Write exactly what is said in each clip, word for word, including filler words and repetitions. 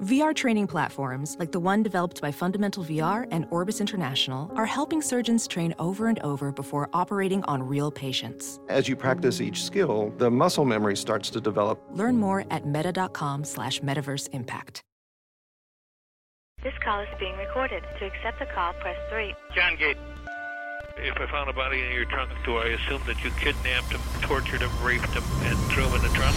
V R training platforms, like the one developed by Fundamental V R and Orbis International, are helping surgeons train over and over before operating on real patients. As you practice each skill, the muscle memory starts to develop. Learn more at meta.com slash metaverse impact. This call is being recorded. To accept the call, press three. John Gate, if I found a body in your trunk, do I assume that you kidnapped him, tortured him, raped him, and threw him in the trunk?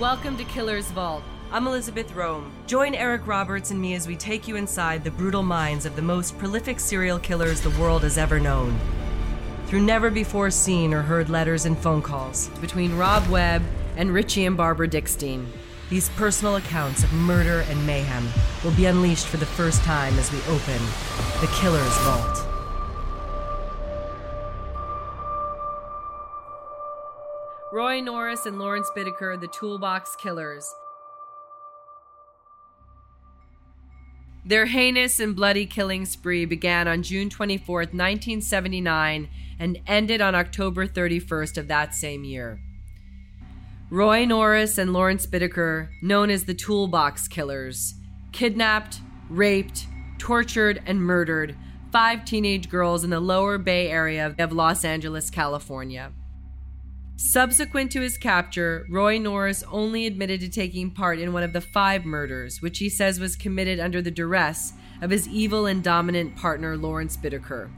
Welcome to Killer's Vault. I'm Elizabeth Rome. Join Eric Roberts and me as we take you inside the brutal minds of the most prolific serial killers the world has ever known. Through never-before-seen or heard letters and phone calls between Rob Webb and Richie and Barbara Dickstein, these personal accounts of murder and mayhem will be unleashed for the first time as we open the Killer's Vault. Roy Norris and Lawrence Bittaker, the Toolbox Killers. Their heinous and bloody killing spree began on June twenty-fourth, nineteen seventy-nine, and ended on October thirty-first of that same year. Roy Norris and Lawrence Bittaker, known as the Toolbox Killers, kidnapped, raped, tortured, and murdered five teenage girls in the Lower Bay Area of Los Angeles, California. Subsequent to his capture, Roy Norris only admitted to taking part in one of the five murders, which he says was committed under the duress of his evil and dominant partner, Lawrence Bittaker.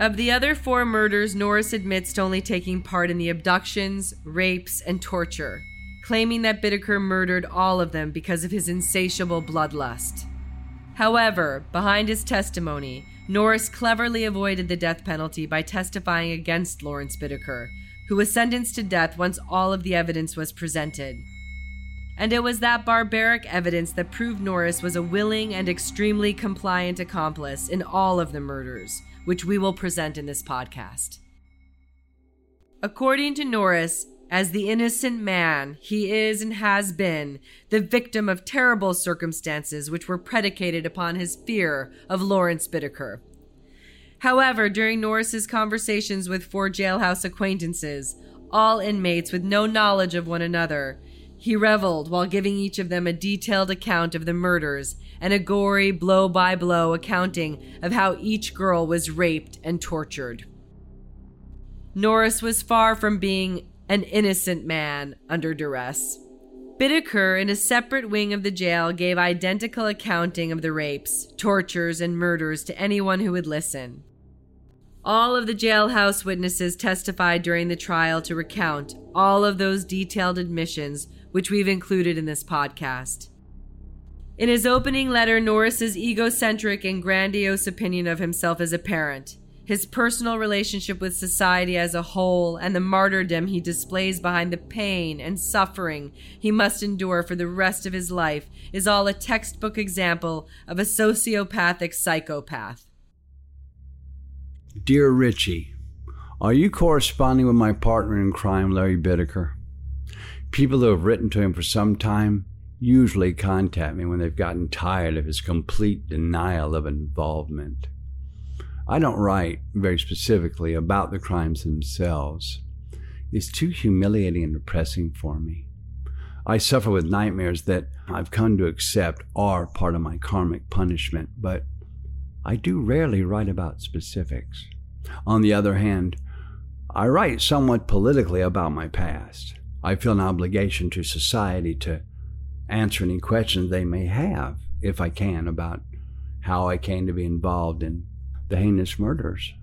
Of the other four murders, Norris admits to only taking part in the abductions, rapes, and torture, claiming that Bittaker murdered all of them because of his insatiable bloodlust. However, behind his testimony, Norris cleverly avoided the death penalty by testifying against Lawrence Bittaker, who was sentenced to death once all of the evidence was presented. And it was that barbaric evidence that proved Norris was a willing and extremely compliant accomplice in all of the murders, which we will present in this podcast. According to Norris, as the innocent man, he is and has been the victim of terrible circumstances which were predicated upon his fear of Lawrence Bittaker. However, during Norris's conversations with four jailhouse acquaintances, all inmates with no knowledge of one another, he reveled while giving each of them a detailed account of the murders and a gory blow-by-blow accounting of how each girl was raped and tortured. Norris was far from being an innocent man under duress. Bittaker, in a separate wing of the jail, gave identical accounting of the rapes, tortures, and murders to anyone who would listen. All of the jailhouse witnesses testified during the trial to recount all of those detailed admissions which we've included in this podcast. In his opening letter, Norris's egocentric and grandiose opinion of himself as a parent, his personal relationship with society as a whole, and the martyrdom he displays behind the pain and suffering he must endure for the rest of his life is all a textbook example of a sociopathic psychopath. Dear Richie, are you corresponding with my partner in crime, Larry Bittaker? People who have written to him for some time usually contact me when they've gotten tired of his complete denial of involvement. I don't write very specifically about the crimes themselves. It's too humiliating and depressing for me. I suffer with nightmares that I've come to accept are part of my karmic punishment, but I do rarely write about specifics. On the other hand, I write somewhat politically about my past. I feel an obligation to society to answer any questions they may have, if I can, about how I came to be involved in the heinous murders.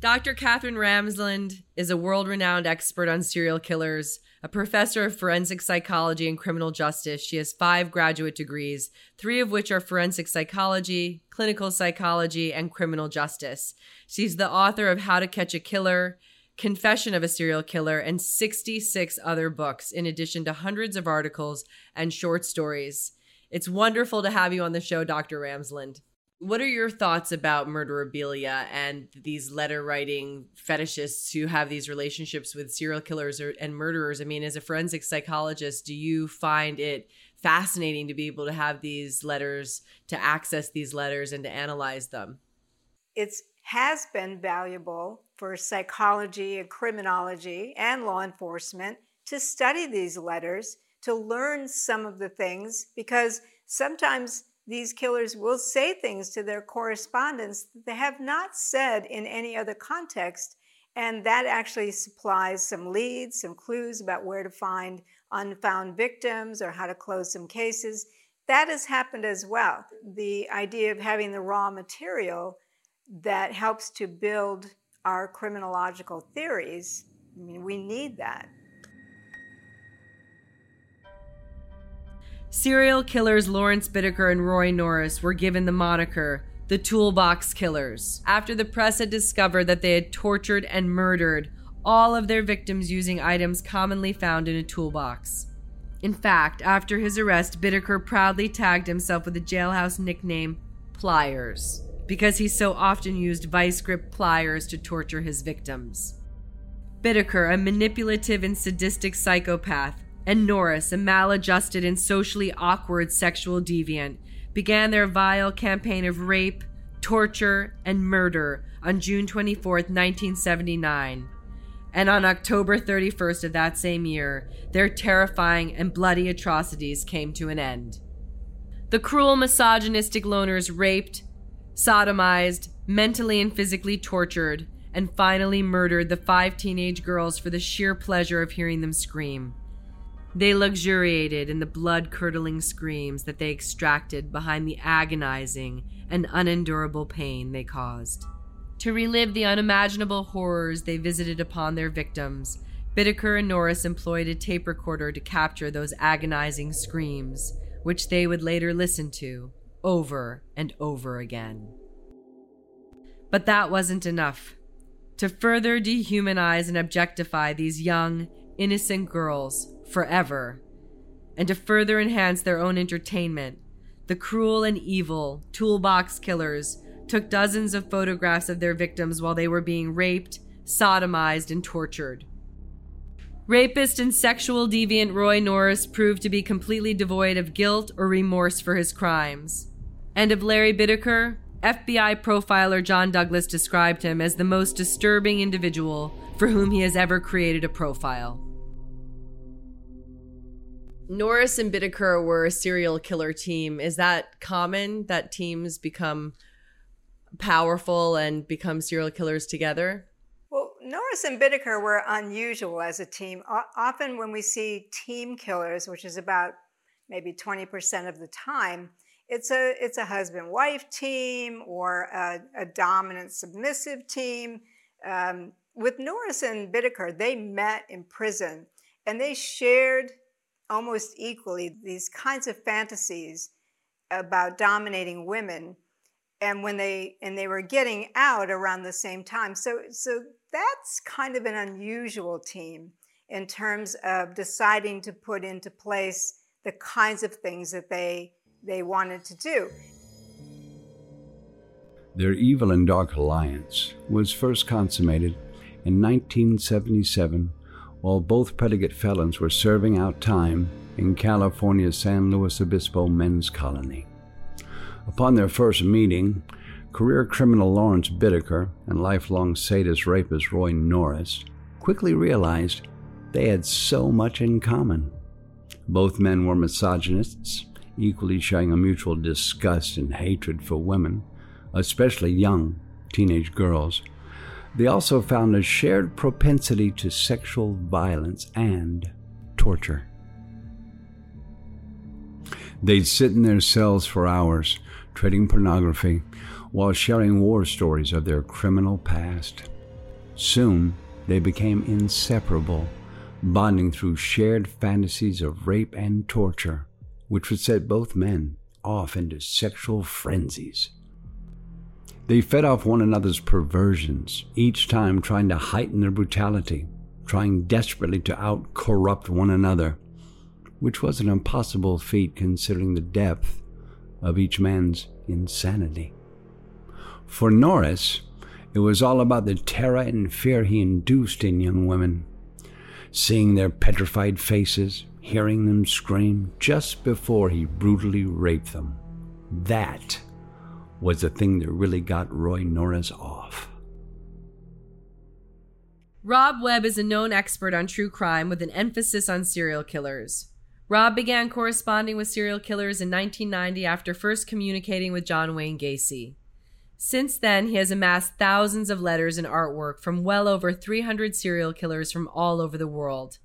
Doctor Catherine Ramsland is a world-renowned expert on serial killers, a professor of forensic psychology and criminal justice. She has five graduate degrees, three of which are forensic psychology, clinical psychology, and criminal justice. She's the author of How to Catch a Killer, Confession of a Serial Killer, and sixty-six other books, in addition to hundreds of articles and short stories. It's wonderful to have you on the show, Doctor Ramsland. What are your thoughts about murderabilia and these letter-writing fetishists who have these relationships with serial killers or, and murderers? I mean, as a forensic psychologist, do you find it fascinating to be able to have these letters, to access these letters and to analyze them? It has been valuable for psychology and criminology and law enforcement to study these letters, to learn some of the things, because sometimes these killers will say things to their correspondents that they have not said in any other context, and that actually supplies some leads, some clues about where to find unfound victims or how to close some cases. That has happened as well. The idea of having the raw material that helps to build our criminological theories, I mean, we need that. Serial killers Lawrence Bittaker and Roy Norris were given the moniker, the Toolbox Killers, after the press had discovered that they had tortured and murdered all of their victims using items commonly found in a toolbox. In fact, after his arrest, Bittaker proudly tagged himself with the jailhouse nickname, Pliers, because he so often used vice grip pliers to torture his victims. Bittaker, a manipulative and sadistic psychopath, and Norris, a maladjusted and socially awkward sexual deviant, began their vile campaign of rape, torture, and murder on June twenty-fourth, nineteen seventy-nine. And on October thirty-first of that same year, their terrifying and bloody atrocities came to an end. The cruel, misogynistic loners raped, sodomized, mentally and physically tortured, and finally murdered the five teenage girls for the sheer pleasure of hearing them scream. They luxuriated in the blood-curdling screams that they extracted behind the agonizing and unendurable pain they caused. To relive the unimaginable horrors they visited upon their victims, Bittaker and Norris employed a tape recorder to capture those agonizing screams, which they would later listen to over and over again. But that wasn't enough. To further dehumanize and objectify these young, innocent girls forever, and to further enhance their own entertainment, the cruel and evil Toolbox Killers took dozens of photographs of their victims while they were being raped, sodomized, and tortured. Rapist and sexual deviant Roy Norris proved to be completely devoid of guilt or remorse for his crimes. And of Larry Bittaker, F B I profiler John Douglas described him as the most disturbing individual for whom he has ever created a profile. Norris and Bittaker were a serial killer team. Is that common, that teams become powerful and become serial killers together? Well, Norris and Bittaker were unusual as a team. O- often when we see team killers, which is about maybe twenty percent of the time, it's a, it's a husband-wife team or a, a dominant submissive team. Um, with Norris and Bittaker, they met in prison and they shared almost equally these kinds of fantasies about dominating women, and when they and they were getting out around the same time. So so that's kind of an unusual team in terms of deciding to put into place the kinds of things that they they wanted to do. Their evil and dark alliance was first consummated in nineteen seventy-seven. While both predicate felons were serving out time in California's San Luis Obispo men's colony. Upon their first meeting, career criminal Lawrence Bittaker and lifelong sadist rapist Roy Norris quickly realized they had so much in common. Both men were misogynists, equally sharing a mutual disgust and hatred for women, especially young teenage girls. They also found a shared propensity to sexual violence and torture. They'd sit in their cells for hours, trading pornography, while sharing war stories of their criminal past. Soon, they became inseparable, bonding through shared fantasies of rape and torture, which would set both men off into sexual frenzies. They fed off one another's perversions, each time trying to heighten their brutality, trying desperately to out-corrupt one another, which was an impossible feat considering the depth of each man's insanity. For Norris, it was all about the terror and fear he induced in young women, seeing their petrified faces, hearing them scream just before he brutally raped them. That was the thing that really got Roy Norris off. Rob Webb is a known expert on true crime with an emphasis on serial killers. Rob began corresponding with serial killers in nineteen ninety after first communicating with John Wayne Gacy. Since then, he has amassed thousands of letters and artwork from well over three hundred serial killers from all over the world.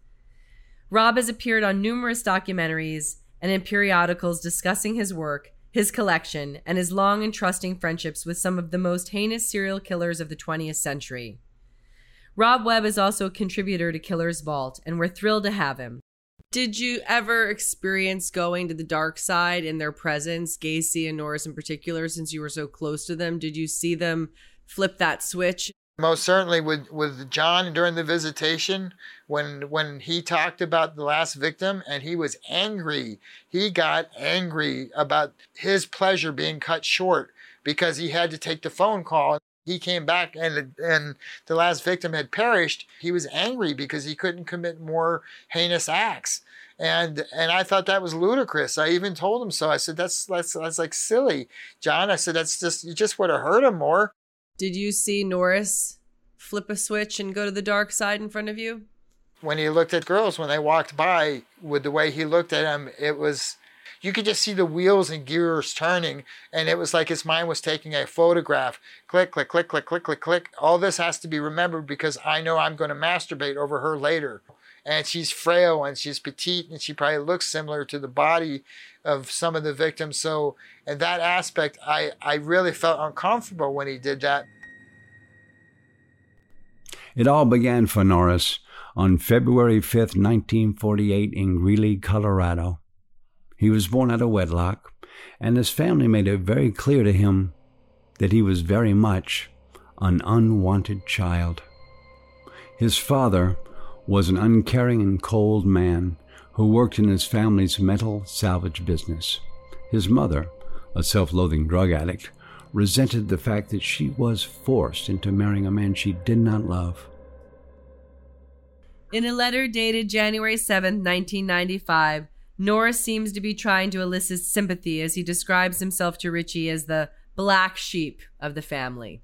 Rob has appeared on numerous documentaries and in periodicals discussing his work, his collection, and his long and trusting friendships with some of the most heinous serial killers of the twentieth century. Rob Webb is also a contributor to Killer's Vault, and we're thrilled to have him. Did you ever experience going to the dark side in their presence, Gacy and Norris in particular, since you were so close to them? Did you see them flip that switch? Most certainly with, with John during the visitation, when when he talked about the last victim and he was angry, he got angry about his pleasure being cut short because he had to take the phone call. He came back and, and the last victim had perished. He was angry because he couldn't commit more heinous acts. And and I thought that was ludicrous. I even told him so. I said, that's, that's, that's like silly, John. I said, that's just, you just would have hurt him more. Did you see Norris flip a switch and go to the dark side in front of you? When he looked at girls, when they walked by, with the way he looked at them, it was... you could just see the wheels and gears turning, and it was like his mind was taking a photograph. Click, click, click, click, click, click, click. All this has to be remembered because I know I'm going to masturbate over her later. And she's frail, and she's petite, and she probably looks similar to the body of some of the victims. So in that aspect, I, I really felt uncomfortable when he did that. It all began for Norris on February fifth, nineteen forty-eight in Greeley, Colorado. He was born out of wedlock, and his family made it very clear to him that he was very much an unwanted child. His father was an uncaring and cold man who worked in his family's metal salvage business. His mother, a self-loathing drug addict, resented the fact that she was forced into marrying a man she did not love. In a letter dated January seventh, nineteen ninety-five, Norris seems to be trying to elicit sympathy as he describes himself to Richie as the black sheep of the family.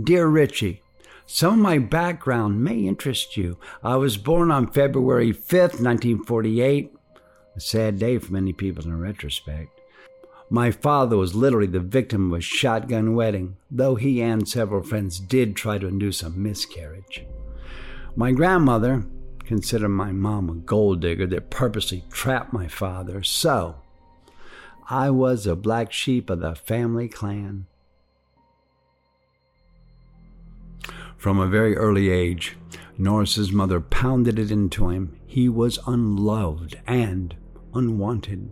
Dear Richie, some of my background may interest you. I was born on February fifth, nineteen forty-eight. A sad day for many people in retrospect. My father was literally the victim of a shotgun wedding, though he and several friends did try to induce a miscarriage. My grandmother consider my mom a gold digger that purposely trapped my father, so I was a black sheep of the family clan. From a very early age, Norris's mother pounded it into him. He was unloved and unwanted.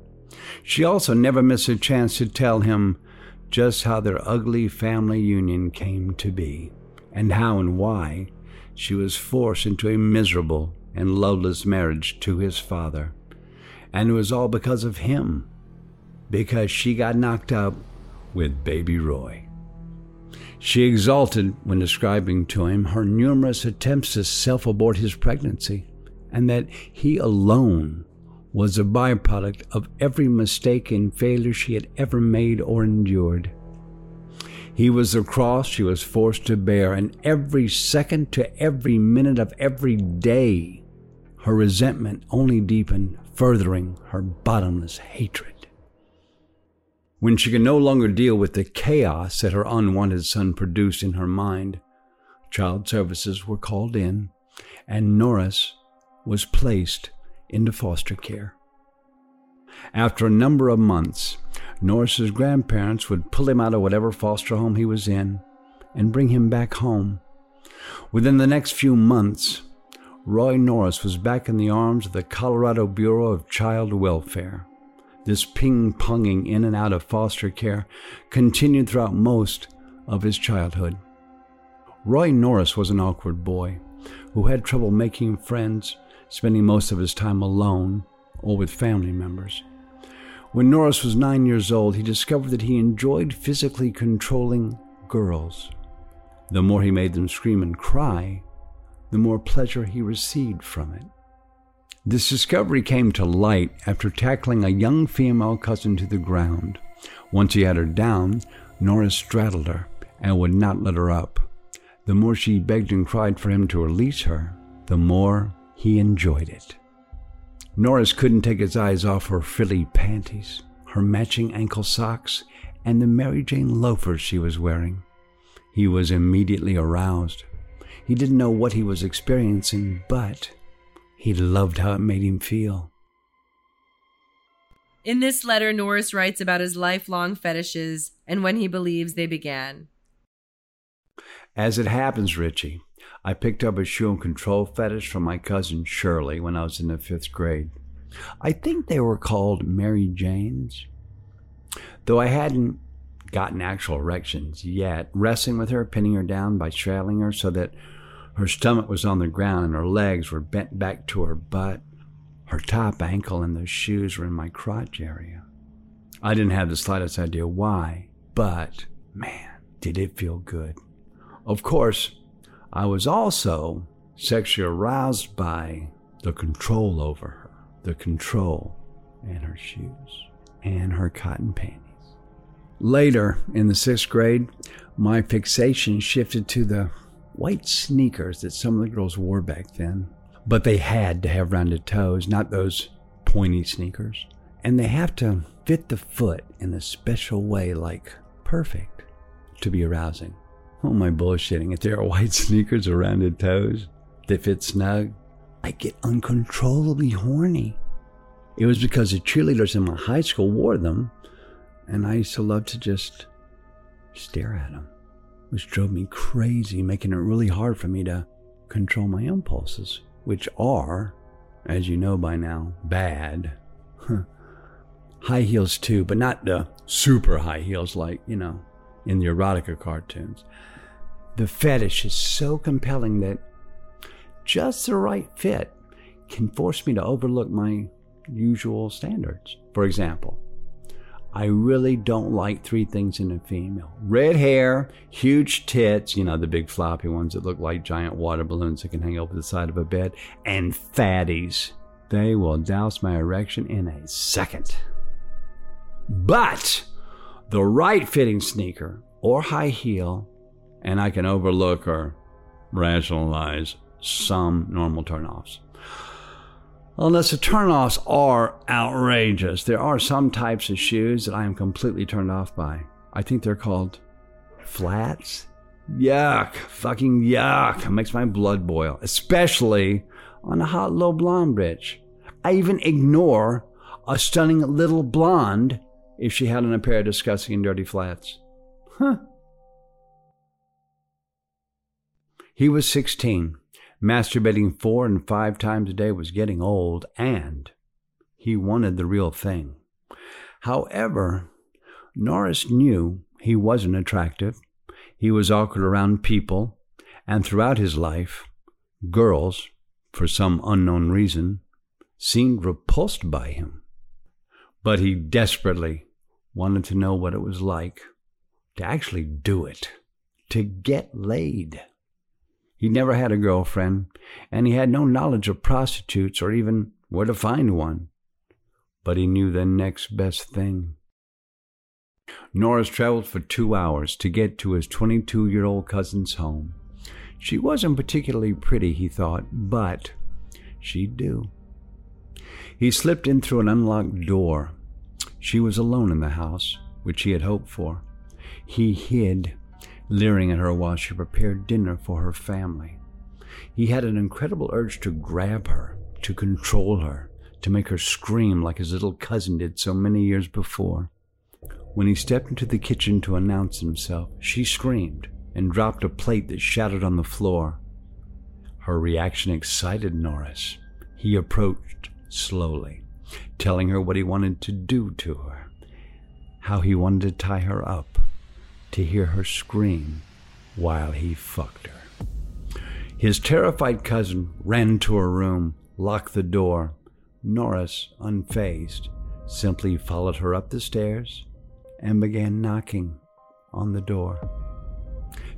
She also never missed a chance to tell him just how their ugly family union came to be, and how and why she was forced into a miserable and loveless marriage to his father. And it was all because of him, because she got knocked up with baby Roy. She exulted when describing to him her numerous attempts to self-abort his pregnancy, and that he alone was a byproduct of every mistake and failure she had ever made or endured. He was the cross she was forced to bear, and every second to every minute of every day, her resentment only deepened, furthering her bottomless hatred. When she could no longer deal with the chaos that her unwanted son produced in her mind, child services were called in, and Norris was placed into foster care. After a number of months, Norris's grandparents would pull him out of whatever foster home he was in and bring him back home. Within the next few months, Roy Norris was back in the arms of the Colorado Bureau of Child Welfare. This ping-ponging in and out of foster care continued throughout most of his childhood. Roy Norris was an awkward boy who had trouble making friends, spending most of his time alone or with family members. When Norris was nine years old, he discovered that he enjoyed physically controlling girls. The more he made them scream and cry, the more pleasure he received from it. This discovery came to light after tackling a young female cousin to the ground. Once he had her down, Norris straddled her and would not let her up. The more she begged and cried for him to release her, the more he enjoyed it. Norris couldn't take his eyes off her frilly panties, her matching ankle socks, and the Mary Jane loafers she was wearing. He was immediately aroused. He didn't know what he was experiencing, but he loved how it made him feel. In this letter, Norris writes about his lifelong fetishes and when he believes they began. As it happens, Richie, I picked up a shoe and control fetish from my cousin Shirley when I was in the fifth grade. I think they were called Mary Janes. Though I hadn't gotten actual erections yet, wrestling with her, pinning her down by straddling her so that her stomach was on the ground and her legs were bent back to her butt. Her top ankle and those shoes were in my crotch area. I didn't have the slightest idea why, but man, did it feel good. Of course, I was also sexually aroused by the control over her, the control and her shoes and her cotton panties. Later, in the sixth grade, my fixation shifted to the white sneakers that some of the girls wore back then, but they had to have rounded toes, not those pointy sneakers, and they have to fit the foot in a special way, like perfect, to be arousing. Oh, my bullshitting. If there are white sneakers or rounded toes that fit snug, I get uncontrollably horny. It was because the cheerleaders in my high school wore them, and I used to love to just stare at them, which drove me crazy, making it really hard for me to control my impulses, which are, as you know by now, bad. High heels too, but not the super high heels like, you know, in the erotica cartoons. The fetish is so compelling that just the right fit can force me to overlook my usual standards. For example, I really don't like three things in a female. Red hair, huge tits, you know, the big floppy ones that look like giant water balloons that can hang over the side of a bed, and fatties. They will douse my erection in a second. But the right-fitting sneaker or high heel, and I can overlook or rationalize some normal turnoffs. Unless the turnoffs are outrageous. There are some types of shoes that I am completely turned off by. I think they're called flats. Yuck. Fucking yuck. It makes my blood boil, especially on a hot little blonde bitch. I even ignore a stunning little blonde if she had on a pair of disgusting and dirty flats. Huh. He was sixteen. Masturbating four and five times a day was getting old, and he wanted the real thing. However, Norris knew he wasn't attractive. He was awkward around people, and throughout his life, girls, for some unknown reason, seemed repulsed by him. But he desperately wanted to know what it was like to actually do it, to get laid. He never had a girlfriend, and he had no knowledge of prostitutes or even where to find one. But he knew the next best thing. Norris traveled for two hours to get to his twenty-two-year-old cousin's home. She wasn't particularly pretty, he thought, but she'd do. He slipped in through an unlocked door. She was alone in the house, which he had hoped for. He hid, leering at her while she prepared dinner for her family. He had an incredible urge to grab her, to control her, to make her scream like his little cousin did so many years before. When he stepped into the kitchen to announce himself, she screamed and dropped a plate that shattered on the floor. Her reaction excited Norris. He approached slowly, telling her what he wanted to do to her, how he wanted to tie her up, to hear her scream while he fucked her. His terrified cousin ran to her room, locked the door. Norris, unfazed, simply followed her up the stairs and began knocking on the door.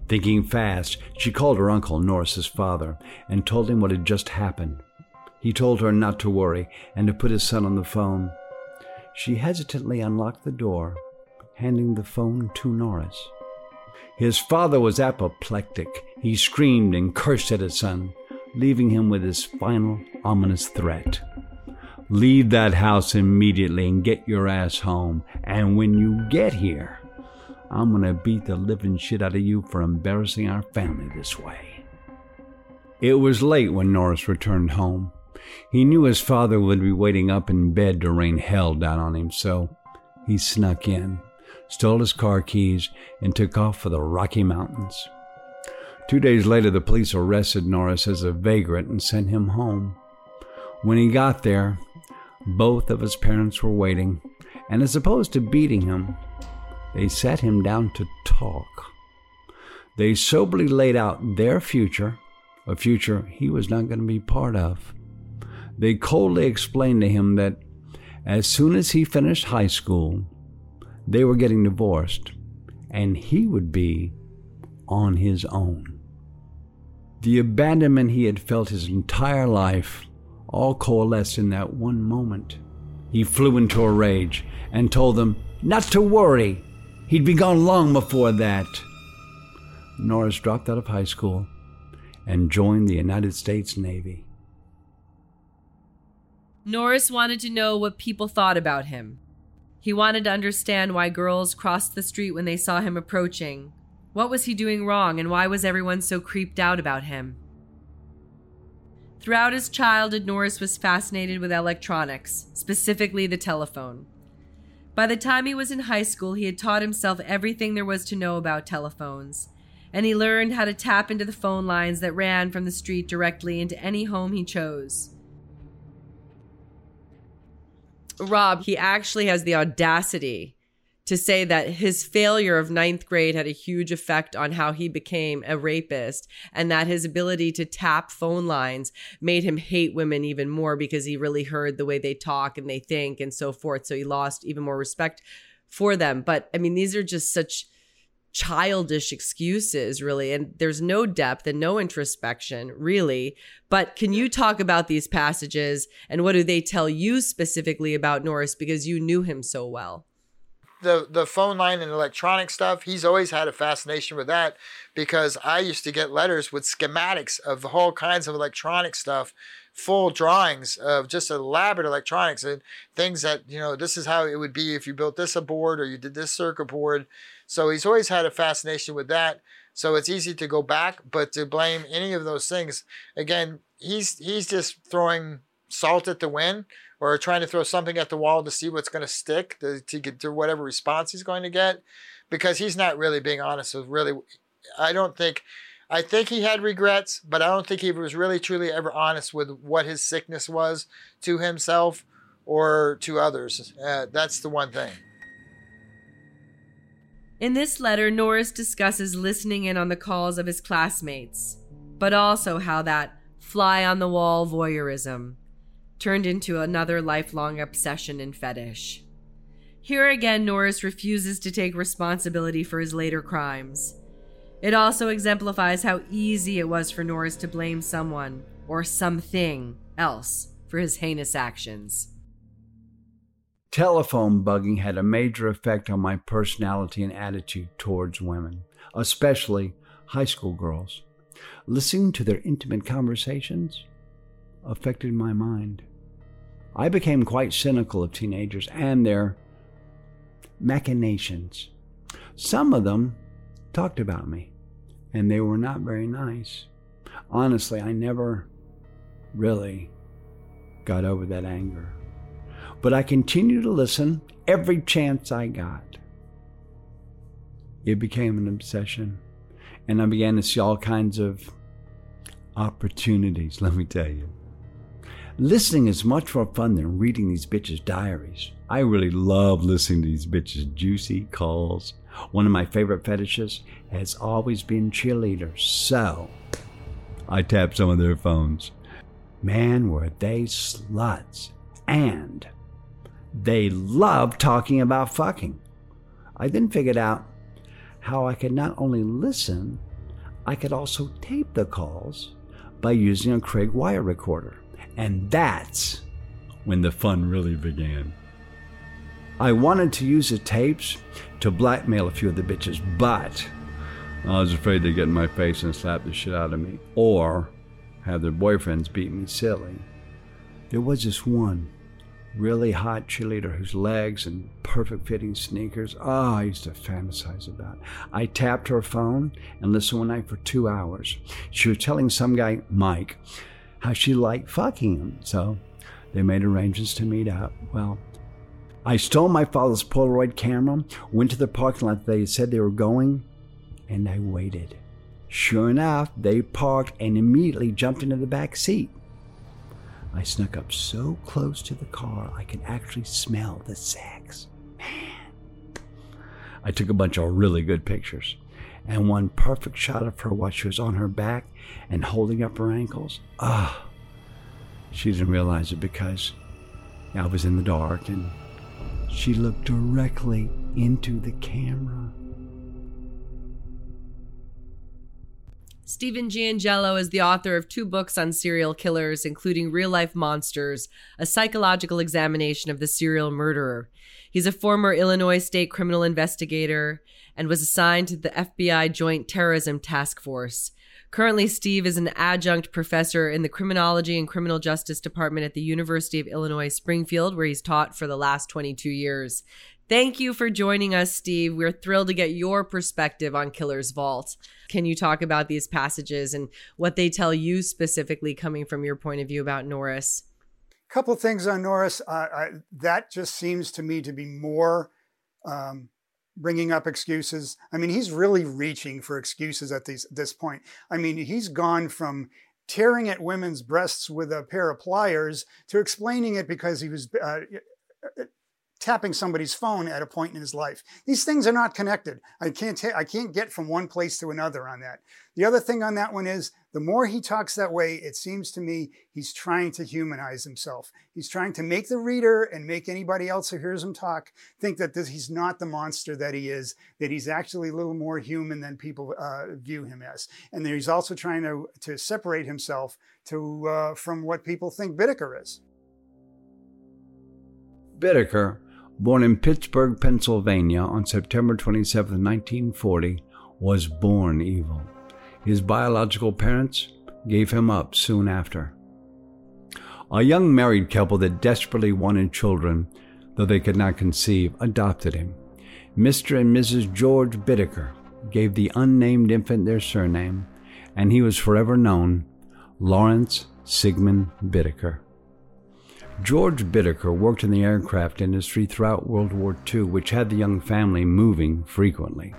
Thinking fast, she called her uncle, Norris's father, and told him what had just happened. He told her not to worry and to put his son on the phone. She hesitantly unlocked the door, handing the phone to Norris. His father was apoplectic. He screamed and cursed at his son, leaving him with his final ominous threat. Leave that house immediately and get your ass home. And when you get here, I'm going to beat the living shit out of you for embarrassing our family this way. It was late when Norris returned home. He knew his father would be waiting up in bed to rain hell down on him, so he snuck in, stole his car keys, and took off for the Rocky Mountains. Two days later, the police arrested Norris as a vagrant and sent him home. When he got there, both of his parents were waiting, and as opposed to beating him, they sat him down to talk. They soberly laid out their future, a future he was not going to be part of. They coldly explained to him that as soon as he finished high school, they were getting divorced, and he would be on his own. The abandonment he had felt his entire life all coalesced in that one moment. He flew into a rage and told them not to worry. He'd be gone long before that. Norris dropped out of high school and joined the United States Navy. Norris wanted to know what people thought about him. He wanted to understand why girls crossed the street when they saw him approaching. What was he doing wrong, and why was everyone so creeped out about him? Throughout his childhood, Norris was fascinated with electronics, specifically the telephone. By the time he was in high school, he had taught himself everything there was to know about telephones, and he learned how to tap into the phone lines that ran from the street directly into any home he chose. Rob, he actually has the audacity to say that his failure of ninth grade had a huge effect on how he became a rapist, and that his ability to tap phone lines made him hate women even more because he really heard the way they talk and they think and so forth. So he lost even more respect for them. But I mean, these are just such childish excuses, really. And there's no depth and no introspection, really. But can you talk about these passages, and what do they tell you specifically about Norris, because you knew him so well? The the phone line and electronic stuff, he's always had a fascination with that, because I used to get letters with schematics of all kinds of electronic stuff, full drawings of just elaborate electronics and things that, you know, this is how it would be if you built this a board or you did this circuit board. So he's always had a fascination with that. So it's easy to go back, but to blame any of those things, again, he's he's just throwing salt at the wind, or trying to throw something at the wall to see what's going to stick, to, to get to whatever response he's going to get, because he's not really being honest with really. I don't think, I think he had regrets, but I don't think he was really truly ever honest with what his sickness was to himself or to others. Uh, that's the one thing. In this letter, Norris discusses listening in on the calls of his classmates, but also how that fly-on-the-wall voyeurism turned into another lifelong obsession and fetish. Here again, Norris refuses to take responsibility for his later crimes. It also exemplifies how easy it was for Norris to blame someone or something else for his heinous actions. Telephone bugging had a major effect on my personality and attitude towards women, especially high school girls. Listening to their intimate conversations affected my mind. I became quite cynical of teenagers and their machinations. Some of them talked about me, and they were not very nice. Honestly, I never really got over that anger. But I continued to listen every chance I got. It became an obsession, and I began to see all kinds of opportunities, let me tell you. Listening is much more fun than reading these bitches' diaries. I really love listening to these bitches' juicy calls. One of my favorite fetishes has always been cheerleaders, so I tapped some of their phones. Man, were they sluts. And they loved talking about fucking. I then figured out how I could not only listen, I could also tape the calls by using a Craig wire recorder. And that's when the fun really began. I wanted to use the tapes to blackmail a few of the bitches, but I was afraid they'd get in my face and slap the shit out of me, or have their boyfriends beat me silly. There was this one really hot cheerleader whose legs and perfect-fitting sneakers, oh, I used to fantasize about. I tapped her phone and listened one night for two hours. She was telling some guy, Mike, how she liked fucking him, so they made arrangements to meet up. Well, I stole my father's Polaroid camera, went to the parking lot they said they were going, and I waited. Sure enough, they parked and immediately jumped into the back seat. I snuck up so close to the car, I could actually smell the sex. Man. I took a bunch of really good pictures, and one perfect shot of her while she was on her back and holding up her ankles. Ah, oh, she didn't realize it because I was in the dark, and she looked directly into the camera. Stephen Giangello is the author of two books on serial killers, including Real Life Monsters, a psychological examination of the serial murderer. He's a former Illinois state criminal investigator and was assigned to the F B I Joint Terrorism Task Force. Currently, Steve is an adjunct professor in the Criminology and Criminal Justice Department at the University of Illinois Springfield, where he's taught for the last twenty-two years. Thank you for joining us, Steve. We're thrilled to get your perspective on Killer's Vault. Can you talk about these passages and what they tell you specifically coming from your point of view about Norris? A couple of things on Norris. Uh, I, that just seems to me to be more um, bringing up excuses. I mean, he's really reaching for excuses at these, this point. I mean, he's gone from tearing at women's breasts with a pair of pliers to explaining it because he was... Uh, tapping somebody's phone at a point in his life. These things are not connected. I can't ta- I can't get from one place to another on that. The other thing on that one is, the more he talks that way, it seems to me he's trying to humanize himself. He's trying to make the reader and make anybody else who hears him talk think that this, he's not the monster that he is, that he's actually a little more human than people uh, view him as. And then he's also trying to, to separate himself to uh, from what people think Bittaker is. Bittaker, born in Pittsburgh, Pennsylvania on September twenty-seventh, nineteen forty, was born evil. His biological parents gave him up soon after. A young married couple that desperately wanted children, though they could not conceive, adopted him. Mister and Missus George Bittaker gave the unnamed infant their surname, and he was forever known Lawrence Sigmund Bittaker. George Bittaker worked in the aircraft industry throughout World War Two, which had the young family moving frequently.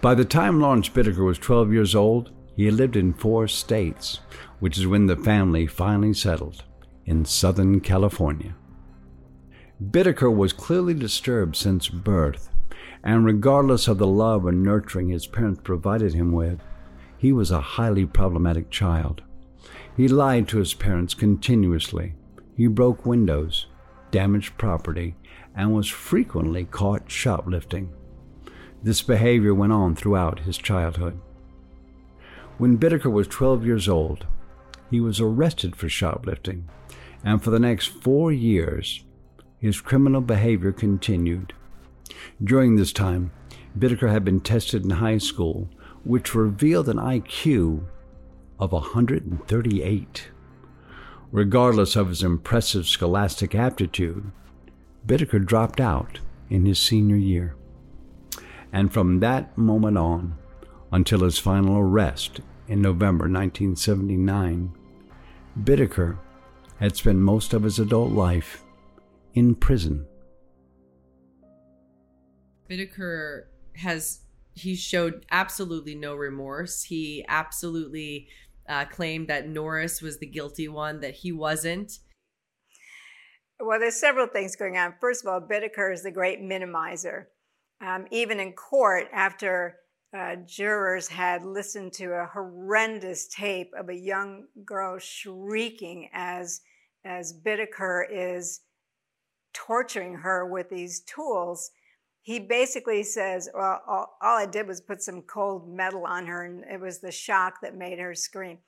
By the time Lawrence Bittaker was twelve years old, he had lived in four states, which is when the family finally settled, in Southern California. Bittaker was clearly disturbed since birth, and regardless of the love and nurturing his parents provided him with, he was a highly problematic child. He lied to his parents continuously. He broke windows, damaged property, and was frequently caught shoplifting. This behavior went on throughout his childhood. When Bittaker was twelve years old, he was arrested for shoplifting, and for the next four years, his criminal behavior continued. During this time, Bittaker had been tested in high school, which revealed an I Q of one hundred thirty-eight. Regardless of his impressive scholastic aptitude, Bittaker dropped out in his senior year. And from that moment on, until his final arrest in November nineteen seventy-nine, Bittaker had spent most of his adult life in prison. Bittaker has, he showed absolutely no remorse. He absolutely... Uh, claimed that Norris was the guilty one, that he wasn't. Well, there's several things going on. First of all, Bittaker is the great minimizer. Um, even in court, after uh, jurors had listened to a horrendous tape of a young girl shrieking as, as Bittaker is torturing her with these tools, he basically says, well, all, all I did was put some cold metal on her, and it was the shock that made her scream.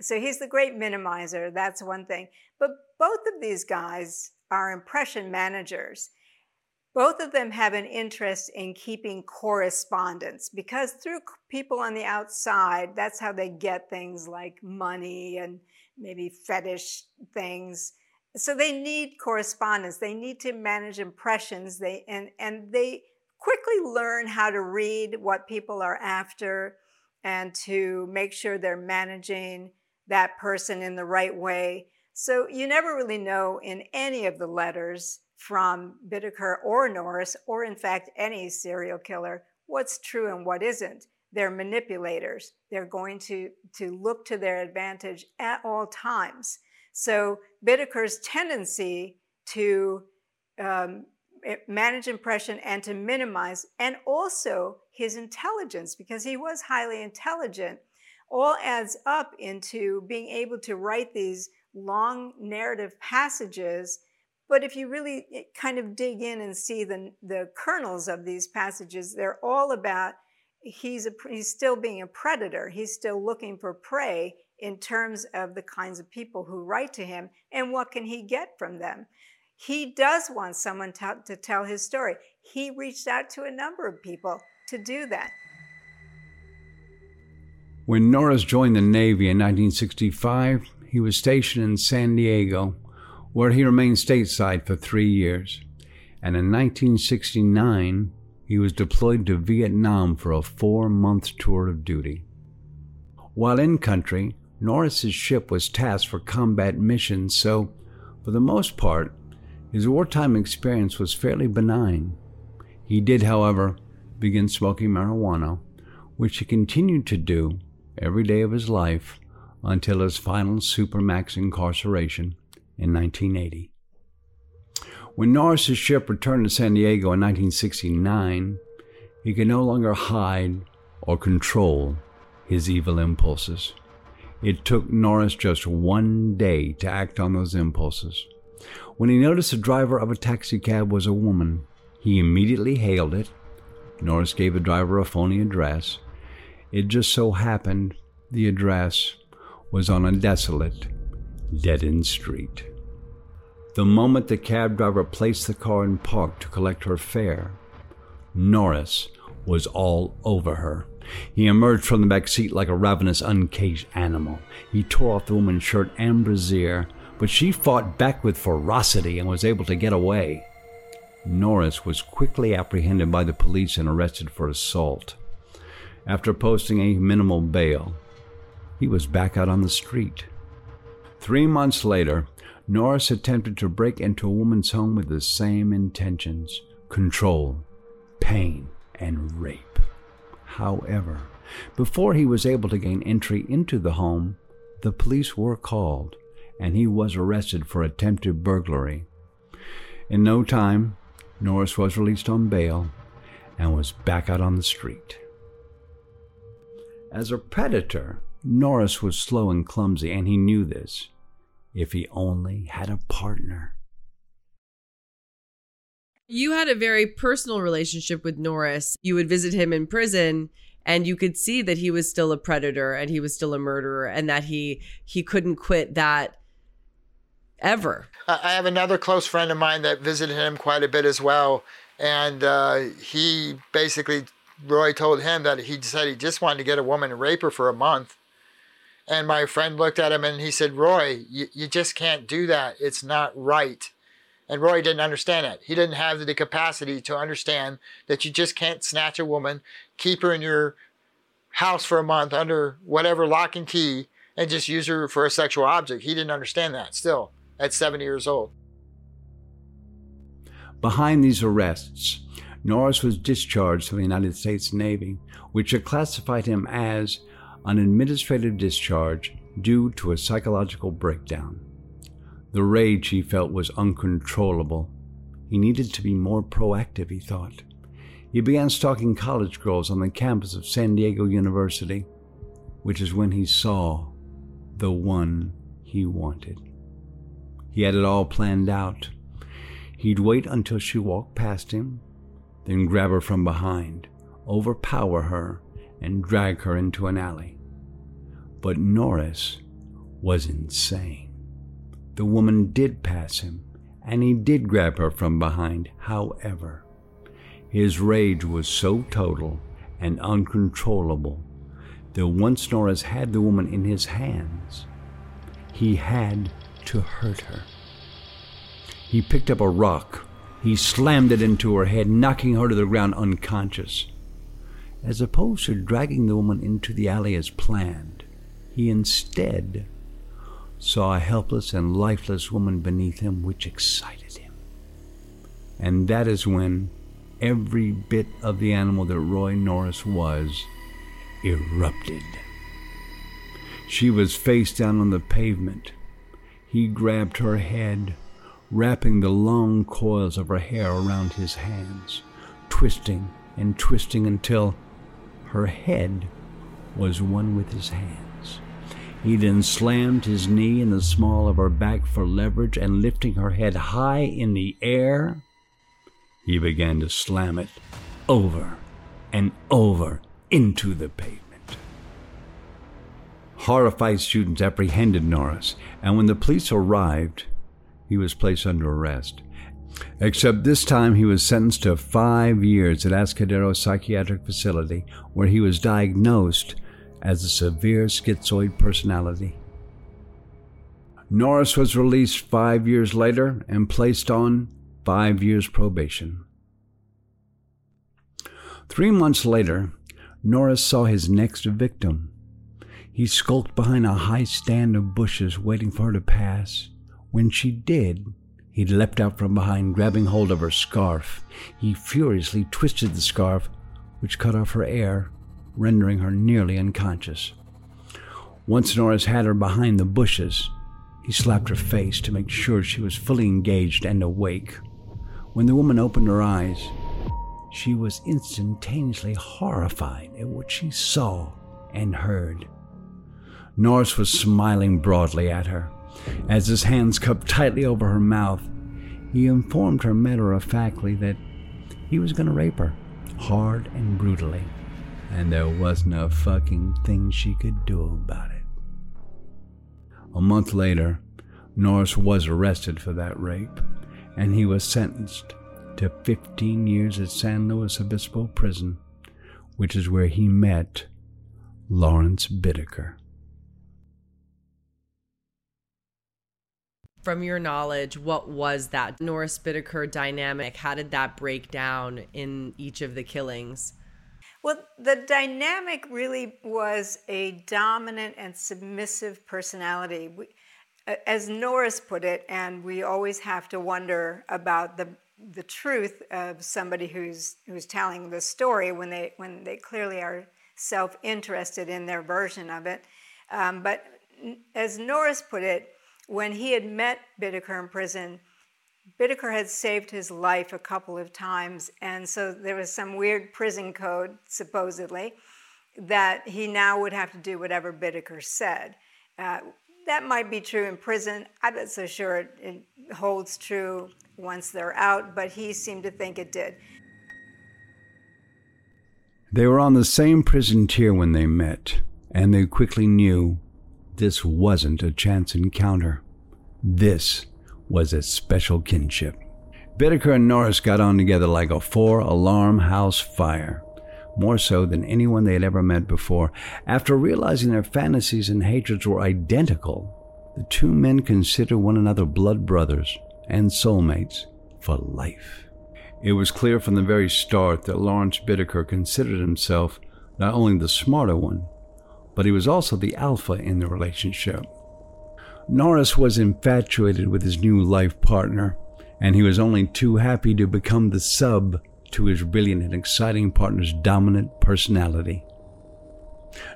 So he's the great minimizer. That's one thing. But both of these guys are impression managers. Both of them have an interest in keeping correspondence, because through people on the outside, that's how they get things like money and maybe fetish things. So they need correspondence. They need to manage impressions. They and, and they quickly learn how to read what people are after and to make sure they're managing that person in the right way. So you never really know in any of the letters from Bittaker or Norris, or in fact any serial killer, what's true and what isn't. They're manipulators. They're going to, to look to their advantage at all times. So Bittaker's tendency to um, manage impression and to minimize, and also his intelligence, because he was highly intelligent, all adds up into being able to write these long narrative passages. But if you really kind of dig in and see the, the kernels of these passages, they're all about he's, a, he's still being a predator. He's still looking for prey in terms of the kinds of people who write to him and what can he get from them. He does want someone to, to tell his story. He reached out to a number of people to do that. When Norris joined the Navy in nineteen sixty-five, he was stationed in San Diego, where he remained stateside for three years. And in nineteen sixty-nine, he was deployed to Vietnam for a four-month tour of duty. While in country, Norris's ship was tasked for combat missions, so for the most part, his wartime experience was fairly benign. He did, however, begin smoking marijuana, which he continued to do every day of his life until his final supermax incarceration in nineteen eighty. When Norris's ship returned to San Diego in nineteen sixty-nine, he could no longer hide or control his evil impulses. It took Norris just one day to act on those impulses. When he noticed the driver of a taxi cab was a woman, he immediately hailed it. Norris gave the driver a phony address. It just so happened the address was on a desolate, dead-end street. The moment the cab driver placed the car in park to collect her fare, Norris was all over her. He emerged from the back seat like a ravenous, uncaged animal. He tore off the woman's shirt and brassiere, but she fought back with ferocity and was able to get away. Norris was quickly apprehended by the police and arrested for assault. After posting a minimal bail, he was back out on the street. Three months later, Norris attempted to break into a woman's home with the same intentions: control, pain, and rape. However, before he was able to gain entry into the home, the police were called, and he was arrested for attempted burglary. In no time, Norris was released on bail and was back out on the street. As a predator, Norris was slow and clumsy, and he knew this. If he only had a partner. You had a very personal relationship with Norris. You would visit him in prison, and you could see that he was still a predator and he was still a murderer, and that he he couldn't quit that ever. I have another close friend of mine that visited him quite a bit as well, and uh, he basically, Roy told him that he said he just wanted to get a woman and rape her for a month. And my friend looked at him and he said, Roy, you, you just can't do that. It's not right. And Roy didn't understand that. He didn't have the capacity to understand that you just can't snatch a woman, keep her in your house for a month under whatever lock and key, and just use her for a sexual object. He didn't understand that still at seventy years old. Behind these arrests, Norris was discharged from the United States Navy, which had classified him as an administrative discharge due to a psychological breakdown. The rage he felt was uncontrollable. He needed to be more proactive, he thought. He began stalking college girls on the campus of San Diego University, which is when he saw the one he wanted. He had it all planned out. He'd wait until she walked past him, then grab her from behind, overpower her, and drag her into an alley. But Norris was insane. The woman did pass him, and he did grab her from behind. However, his rage was so total and uncontrollable that once Norris had the woman in his hands, he had to hurt her. He picked up a rock. He slammed it into her head, knocking her to the ground unconscious. As opposed to dragging the woman into the alley as planned, he instead saw a helpless and lifeless woman beneath him, which excited him. And that is when every bit of the animal that Roy Norris was erupted. She was face down on the pavement. He grabbed her head, wrapping the long coils of her hair around his hands, twisting and twisting until her head was one with his hands. He then slammed his knee in the small of her back for leverage, and lifting her head high in the air, he began to slam it over and over into the pavement. Horrified students apprehended Norris, and when the police arrived, he was placed under arrest. Except this time he was sentenced to five years at Askadero Psychiatric Facility, where he was diagnosed as a severe schizoid personality. Norris was released five years later and placed on five years probation. Three months later, Norris saw his next victim. He skulked behind a high stand of bushes waiting for her to pass. When she did, he leapt out from behind, grabbing hold of her scarf. He furiously twisted the scarf, which cut off her air, rendering her nearly unconscious. Once Norris had her behind the bushes, he slapped her face to make sure she was fully engaged and awake. When the woman opened her eyes, she was instantaneously horrified at what she saw and heard. Norris was smiling broadly at her. As his hands cupped tightly over her mouth, he informed her matter-of-factly that he was going to rape her, hard and brutally. And there wasn't a fucking thing she could do about it. A month later, Norris was arrested for that rape, and he was sentenced to fifteen years at San Luis Obispo Prison, which is where he met Lawrence Bittaker. From your knowledge, what was that Norris Bittaker dynamic? How did that break down in each of the killings? Well, the dynamic really was a dominant and submissive personality. We, as Norris put it, and we always have to wonder about the the truth of somebody who's who's telling the story when they when they clearly are self-interested in their version of it. Um, but as Norris put it, when he had met Bittaker in prison, Bittaker had saved his life a couple of times, and so there was some weird prison code, supposedly, that he now would have to do whatever Bittaker said. Uh, that might be true in prison. I'm not so sure it, it holds true once they're out, but he seemed to think it did. They were on the same prison tier when they met, and they quickly knew this wasn't a chance encounter. This was a special kinship. Bittaker and Norris got on together like a four-alarm house fire, more so than anyone they had ever met before. After realizing their fantasies and hatreds were identical, the two men considered one another blood brothers and soulmates for life. It was clear from the very start that Lawrence Bittaker considered himself not only the smarter one, but he was also the alpha in the relationship. Norris was infatuated with his new life partner, and he was only too happy to become the sub to his brilliant and exciting partner's dominant personality.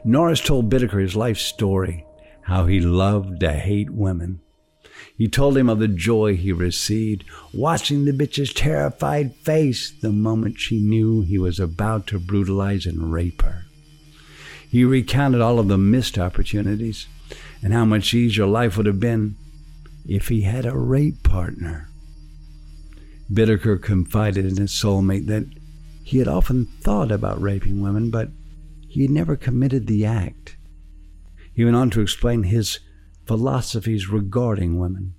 Norris told Bittaker his life story, how he loved to hate women. He told him of the joy he received, watching the bitch's terrified face the moment she knew he was about to brutalize and rape her. He recounted all of the missed opportunities and how much easier life would have been if he had a rape partner. Bittaker confided in his soulmate that he had often thought about raping women, but he had never committed the act. He went on to explain his philosophies regarding women.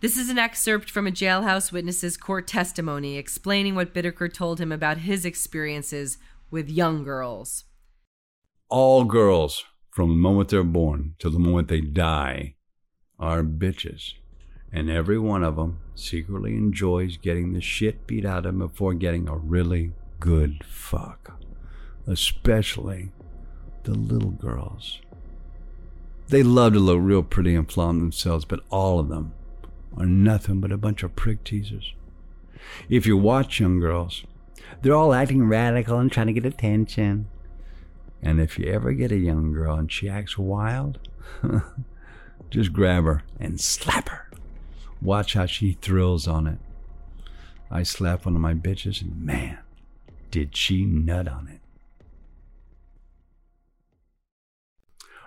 This is an excerpt from a jailhouse witness's court testimony explaining what Bittaker told him about his experiences with young girls. All girls, from the moment they're born to the moment they die, are bitches. And every one of them secretly enjoys getting the shit beat out of them before getting a really good fuck. Especially the little girls. They love to look real pretty and flaunt themselves, but all of them are nothing but a bunch of prick teasers. If you watch young girls, they're all acting radical and trying to get attention. And if you ever get a young girl and she acts wild, just grab her and slap her. Watch how she thrills on it. I slapped one of my bitches and man, did she nut on it.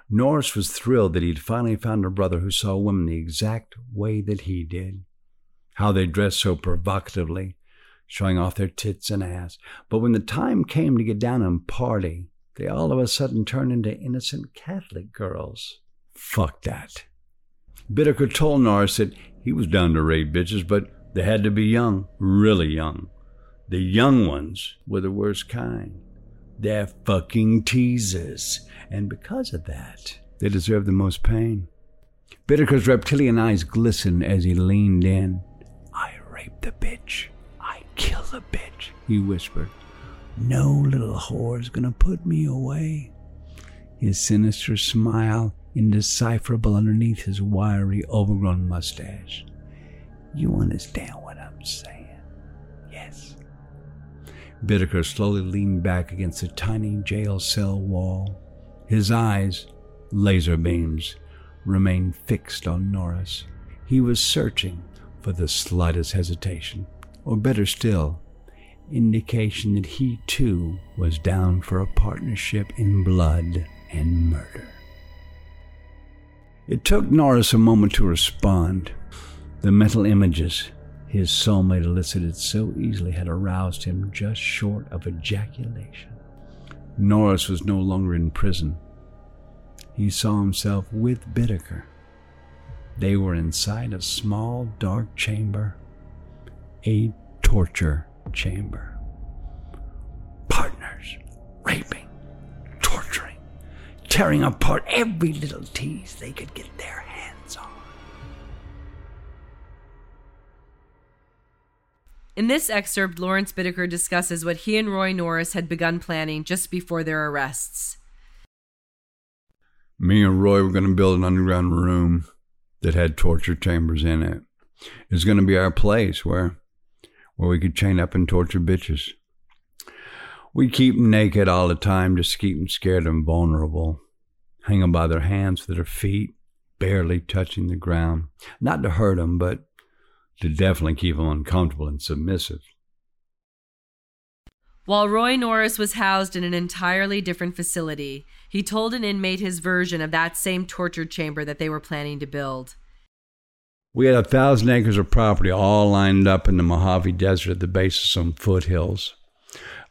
Norris was thrilled that he'd finally found a brother who saw women the exact way that he did. How they dressed so provocatively, showing off their tits and ass. But when the time came to get down and party, they all of a sudden turned into innocent Catholic girls. Fuck that. Bittaker told Norris that he was down to rape bitches, but they had to be young, really young. The young ones were the worst kind. They're fucking teasers. And because of that, they deserve the most pain. Bittaker's reptilian eyes glistened as he leaned in. I raped the bitch. I killed the bitch, he whispered. No little whore's gonna put me away. His sinister smile indecipherable underneath his wiry, overgrown mustache. You understand what I'm saying? Yes. Bittaker slowly leaned back against the tiny jail cell wall. His eyes, laser beams, remained fixed on Norris. He was searching for the slightest hesitation, or better still, indication that he too was down for a partnership in blood and murder. It took Norris a moment to respond. The mental images his soulmate elicited so easily had aroused him just short of ejaculation. Norris was no longer in prison. He saw himself with Bittaker. They were inside a small, dark chamber, a torture chamber. Partners, raping, torturing, tearing apart every little tease they could get their hands on. In this excerpt, Lawrence Bittaker discusses what he and Roy Norris had begun planning just before their arrests. Me and Roy were going to build an underground room that had torture chambers in it. It was going to be our place where, where we could chain up and torture bitches. We'd keep them naked all the time, just to keep them scared and vulnerable. Hang them by their hands with their feet, barely touching the ground. Not to hurt them, but to definitely keep them uncomfortable and submissive. While Roy Norris was housed in an entirely different facility, he told an inmate his version of that same torture chamber that they were planning to build. We had a thousand acres of property all lined up in the Mojave Desert at the base of some foothills.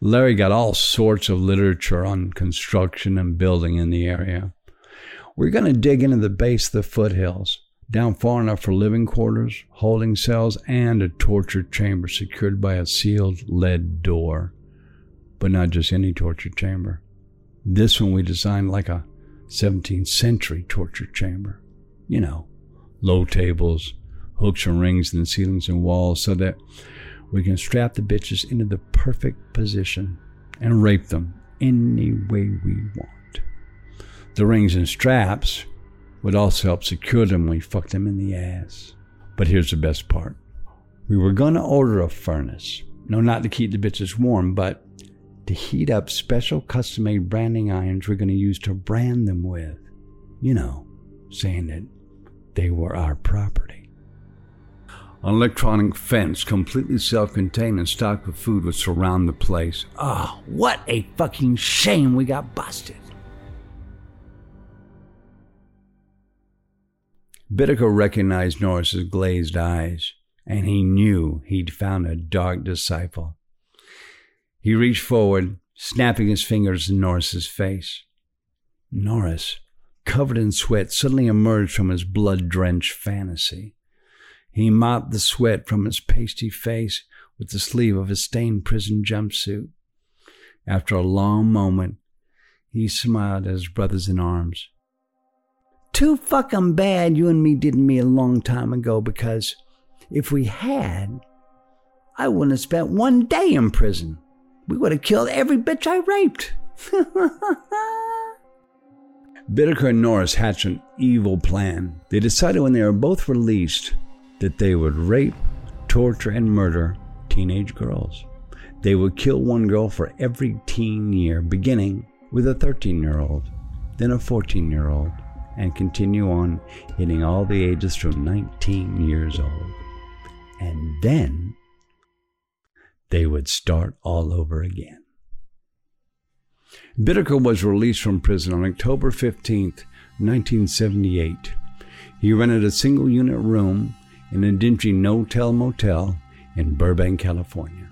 Larry got all sorts of literature on construction and building in the area. We're going to dig into the base of the foothills, down far enough for living quarters, holding cells, and a torture chamber secured by a sealed lead door. But not just any torture chamber. This one we designed like a seventeenth century torture chamber. You know, low tables, hooks and rings in the ceilings and walls so that we can strap the bitches into the perfect position and rape them any way we want. The rings and straps would also help secure them when we fucked them in the ass. But here's the best part. We were going to order a furnace. No, not to keep the bitches warm, but to heat up special custom-made branding irons we're going to use to brand them with. You know, saying that They were our property. An electronic fence, completely self-contained and stocked with food, would surround the place. Oh, what a fucking shame we got busted. Bittaker recognized Norris's glazed eyes, and he knew he'd found a dark disciple. He reached forward, snapping his fingers in Norris's face. Norris, covered in sweat, suddenly emerged from his blood-drenched fantasy. He mopped the sweat from his pasty face with the sleeve of his stained prison jumpsuit. After a long moment, he smiled at his brothers in arms. Too fucking bad you and me didn't meet a long time ago, because if we had, I wouldn't have spent one day in prison. We would have killed every bitch I raped. Bittaker and Norris hatched an evil plan. They decided when they were both released that they would rape, torture, and murder teenage girls. They would kill one girl for every teen year, beginning with a thirteen-year-old, then a fourteen-year-old, and continue on, hitting all the ages from nineteen years old. And then they would start all over again. Bittaker was released from prison on October fifteenth, nineteen seventy-eight. He rented a single-unit room in a dingy no-tell motel in Burbank, California.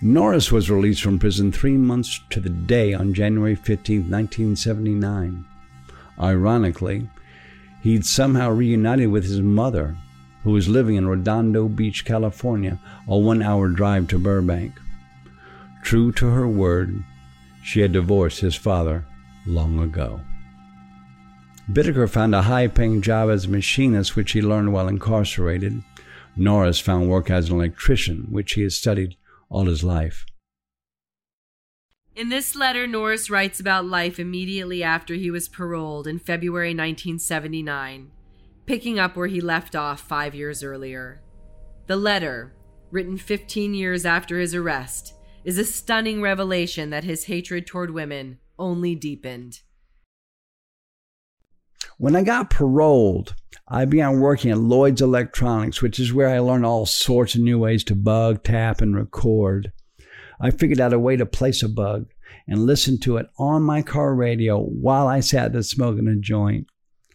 Norris was released from prison three months to the day on January fifteenth, nineteen seventy-nine. Ironically, he'd somehow reunited with his mother, who was living in Redondo Beach, California, a one-hour drive to Burbank. True to her word, she had divorced his father long ago. Bittaker found a high-paying job as a machinist, which he learned while incarcerated. Norris found work as an electrician, which he has studied all his life. In this letter, Norris writes about life immediately after he was paroled in February nineteen seventy-nine, picking up where he left off five years earlier. The letter, written fifteen years after his arrest, is a stunning revelation that his hatred toward women only deepened. When I got paroled, I began working at Lloyd's Electronics, which is where I learned all sorts of new ways to bug, tap, and record. I figured out a way to place a bug and listen to it on my car radio while I sat there smoking a joint.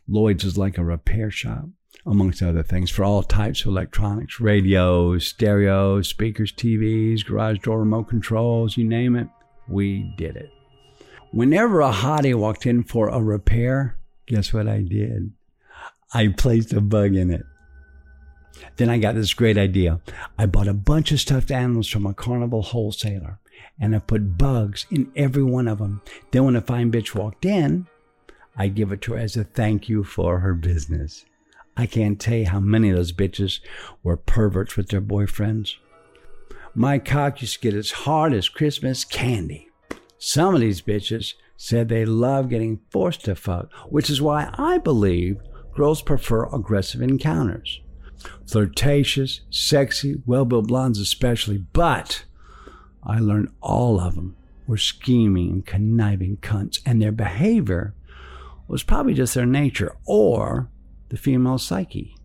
Lloyd's was like a repair shop, amongst other things, for all types of electronics: radios, stereos, speakers, T Vs, garage door remote controls, you name it, we did it. Whenever a hottie walked in for a repair, guess what I did? I placed a bug in it. Then I got this great idea. I bought a bunch of stuffed animals from a carnival wholesaler, and I put bugs in every one of them. Then when a fine bitch walked in, I give it to her as a thank you for her business. I can't tell you how many of those bitches were perverts with their boyfriends. My cock used to get as hard as Christmas candy. Some of these bitches said they love getting forced to fuck, which is why I believe girls prefer aggressive encounters. Flirtatious, sexy, well-built blondes especially, but I learned all of them were scheming and conniving cunts, and their behavior was probably just their nature or the female psyche.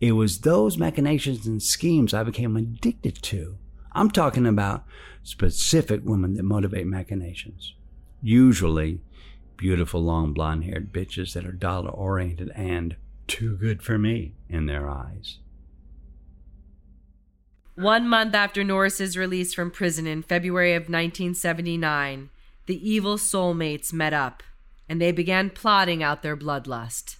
It was those machinations and schemes I became addicted to. I'm talking about specific women that motivate machinations. Usually beautiful, long, blonde-haired bitches that are dollar-oriented and too good for me in their eyes. One month after Norris's release from prison in February of nineteen seventy-nine, the evil soulmates met up, and they began plotting out their bloodlust.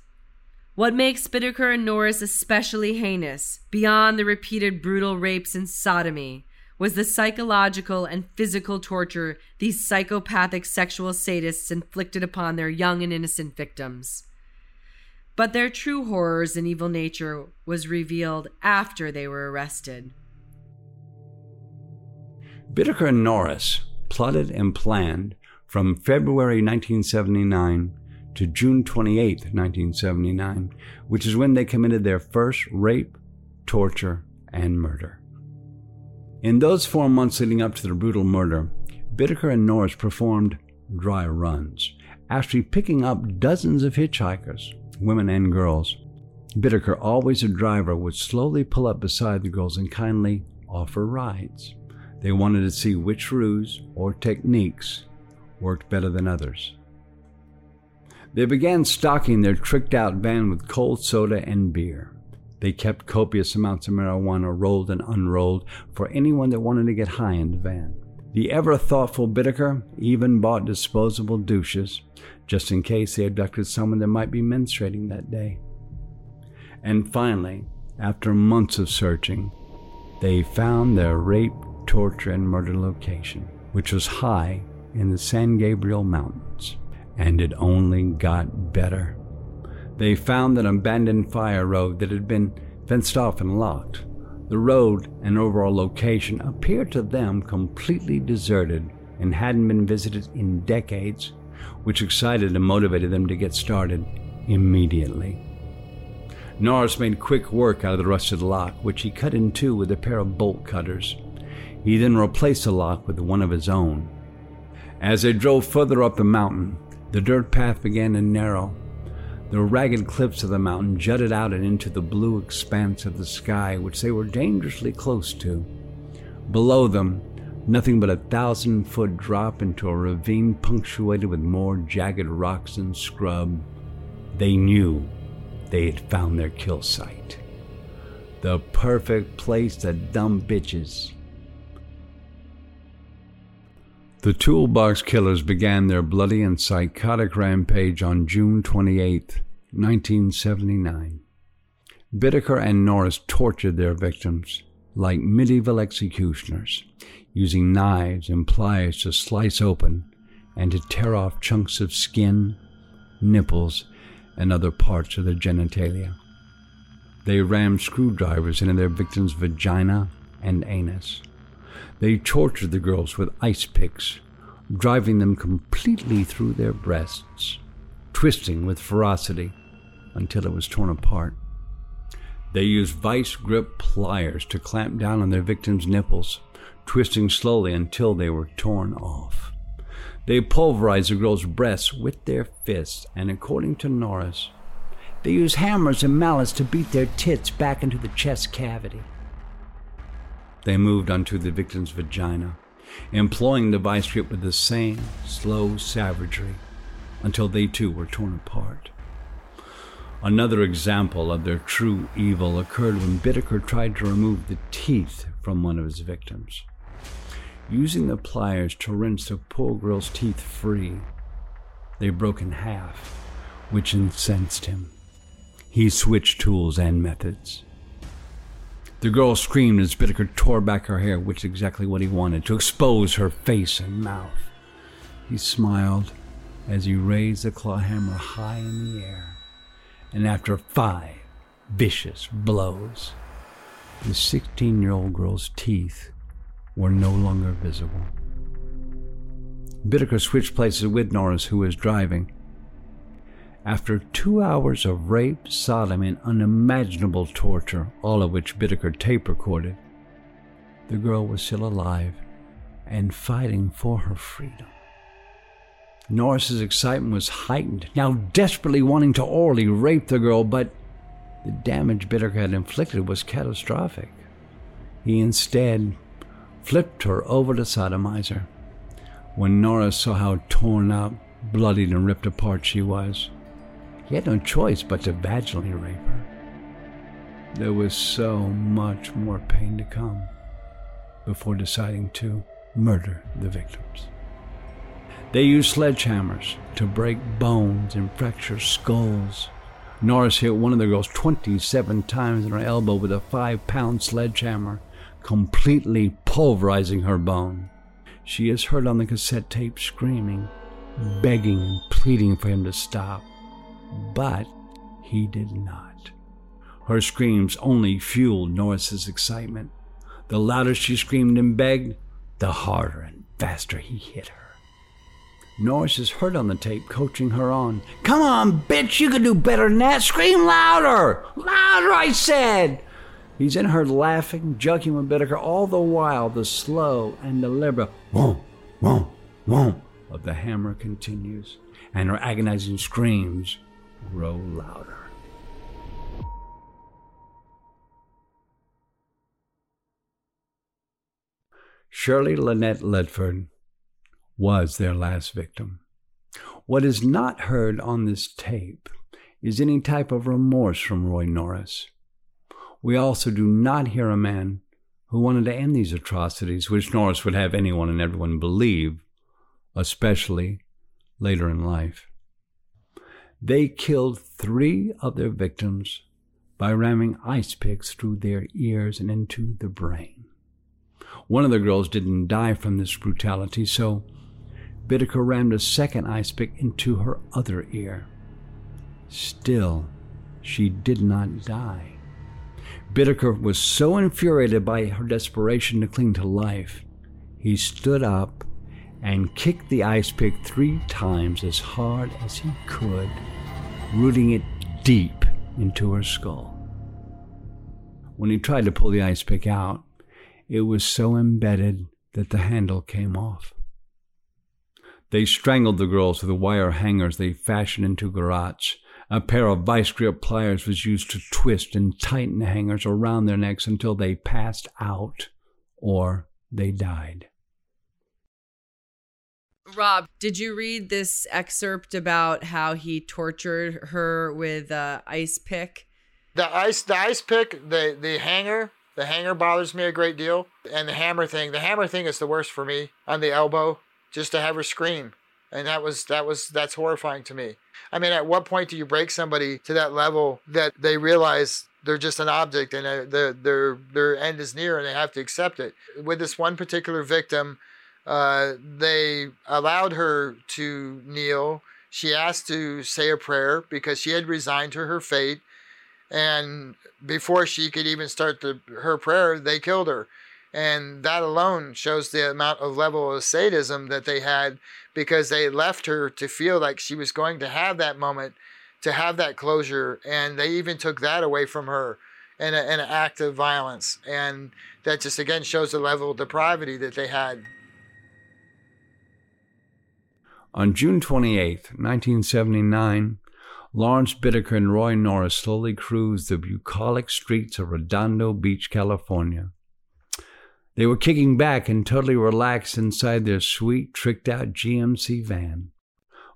What makes Bittaker and Norris especially heinous, beyond the repeated brutal rapes and sodomy, was the psychological and physical torture these psychopathic sexual sadists inflicted upon their young and innocent victims. But their true horrors and evil nature was revealed after they were arrested. Bittaker and Norris plotted and planned from February nineteen seventy-nine to June twenty-eighth, nineteen seventy-nine, which is when they committed their first rape, torture, and murder. In those four months leading up to the brutal murder, Bittaker and Norris performed dry runs, actually picking up dozens of hitchhikers, women and girls, Bittaker, always a driver, would slowly pull up beside the girls and kindly offer rides. They wanted to see which ruse or techniques worked better than others. They began stocking their tricked-out van with cold soda and beer. They kept copious amounts of marijuana rolled and unrolled for anyone that wanted to get high in the van. The ever-thoughtful Bittaker even bought disposable douches, just in case they abducted someone that might be menstruating that day. And finally, after months of searching, they found their rape, torture, and murder location, which was high in the San Gabriel Mountains. And it only got better. They found an abandoned fire road that had been fenced off and locked. The road and overall location appeared to them completely deserted and hadn't been visited in decades, which excited and motivated them to get started immediately. Norris made quick work out of the rusted lock, which he cut in two with a pair of bolt cutters. He then replaced the lock with one of his own. As they drove further up the mountain, the dirt path began to narrow. The ragged cliffs of the mountain jutted out and into the blue expanse of the sky, which they were dangerously close to. Below them, nothing but a thousand-foot drop into a ravine punctuated with more jagged rocks and scrub. They knew they had found their kill site. The perfect place to dump bitches. The Toolbox Killers began their bloody and psychotic rampage on June twenty-eighth, nineteen seventy-nine. Bittaker and Norris tortured their victims like medieval executioners, using knives and pliers to slice open and to tear off chunks of skin, nipples, and other parts of their genitalia. They rammed screwdrivers into their victims' vagina and anus. They tortured the girls with ice picks, driving them completely through their breasts, twisting with ferocity until it was torn apart. They used vice grip pliers to clamp down on their victims' nipples, twisting slowly until they were torn off. They pulverized the girls' breasts with their fists, and according to Norris, they used hammers and mallets to beat their tits back into the chest cavity. They moved onto the victim's vagina, employing the vice grip with the same slow savagery until they too were torn apart. Another example of their true evil occurred when Bittaker tried to remove the teeth from one of his victims. Using the pliers to wrench the poor girl's teeth free, they broke in half, which incensed him. He switched tools and methods. The girl screamed as Bittaker tore back her hair, which is exactly what he wanted, to expose her face and mouth. He smiled as he raised the claw hammer high in the air, and after five vicious blows, the sixteen-year-old girl's teeth were no longer visible. Bittaker switched places with Norris, who was driving. After two hours of rape, sodomy, and unimaginable torture, all of which Bittaker tape recorded, the girl was still alive and fighting for her freedom. Norris's excitement was heightened, now desperately wanting to orally rape the girl, but the damage Bittaker had inflicted was catastrophic. He instead flipped her over to sodomize her. When Norris saw how torn up, bloodied, and ripped apart she was, he had no choice but to vaginally rape her. There was so much more pain to come before deciding to murder the victims. They used sledgehammers to break bones and fracture skulls. Norris hit one of the girls twenty-seven times in her elbow with a five-pound sledgehammer, completely pulverizing her bone. She is heard on the cassette tape screaming, begging and pleading for him to stop. But he did not. Her screams only fueled Norris's excitement. The louder she screamed and begged, the harder and faster he hit her. Norris is heard on the tape coaching her on. "Come on, bitch, you can do better than that. Scream louder! Louder, I said!" He's in her laughing, joking with Bittaker, all the while the slow and deliberate whomp, whomp, whomp of the hammer continues, and her agonizing screams grow louder. Shirley Lynette Ledford was their last victim. What is not heard on this tape is any type of remorse from Roy Norris. We also do not hear a man who wanted to end these atrocities, which Norris would have anyone and everyone believe, especially later in life. They killed three of their victims by ramming ice picks through their ears and into the brain. One of the girls didn't die from this brutality, so Bittaker rammed a second ice pick into her other ear. Still, she did not die. Bittaker was so infuriated by her desperation to cling to life, he stood up and kicked the ice pick three times as hard as he could, rooting it deep into her skull. When he tried to pull the ice pick out, it was so embedded that the handle came off. They strangled the girls with the wire hangers they fashioned into garrots. A pair of vice grip pliers was used to twist and tighten the hangers around their necks until they passed out or they died. Rob, did you read this excerpt about how he tortured her with an ice pick? The ice, the ice pick, the, the hanger, the hanger bothers me a great deal. And the hammer thing, the hammer thing is the worst for me on the elbow, just to have her scream. And that was, that was, that's horrifying to me. I mean, at what point do you break somebody to that level that they realize they're just an object and their, their, their end is near and they have to accept it? With this one particular victim, uh, they allowed her to kneel. She asked to say a prayer because she had resigned to her fate. And before she could even start the, her prayer, they killed her. And that alone shows the amount of level of sadism that they had, because they left her to feel like she was going to have that moment, to have that closure. And they even took that away from her in, a, in an act of violence. And that just, again, shows the level of depravity that they had. On June twenty-eighth, nineteen seventy-nine, Lawrence Bittaker and Roy Norris slowly cruised the bucolic streets of Redondo Beach, California. They were kicking back and totally relaxed inside their sweet, tricked-out G M C van.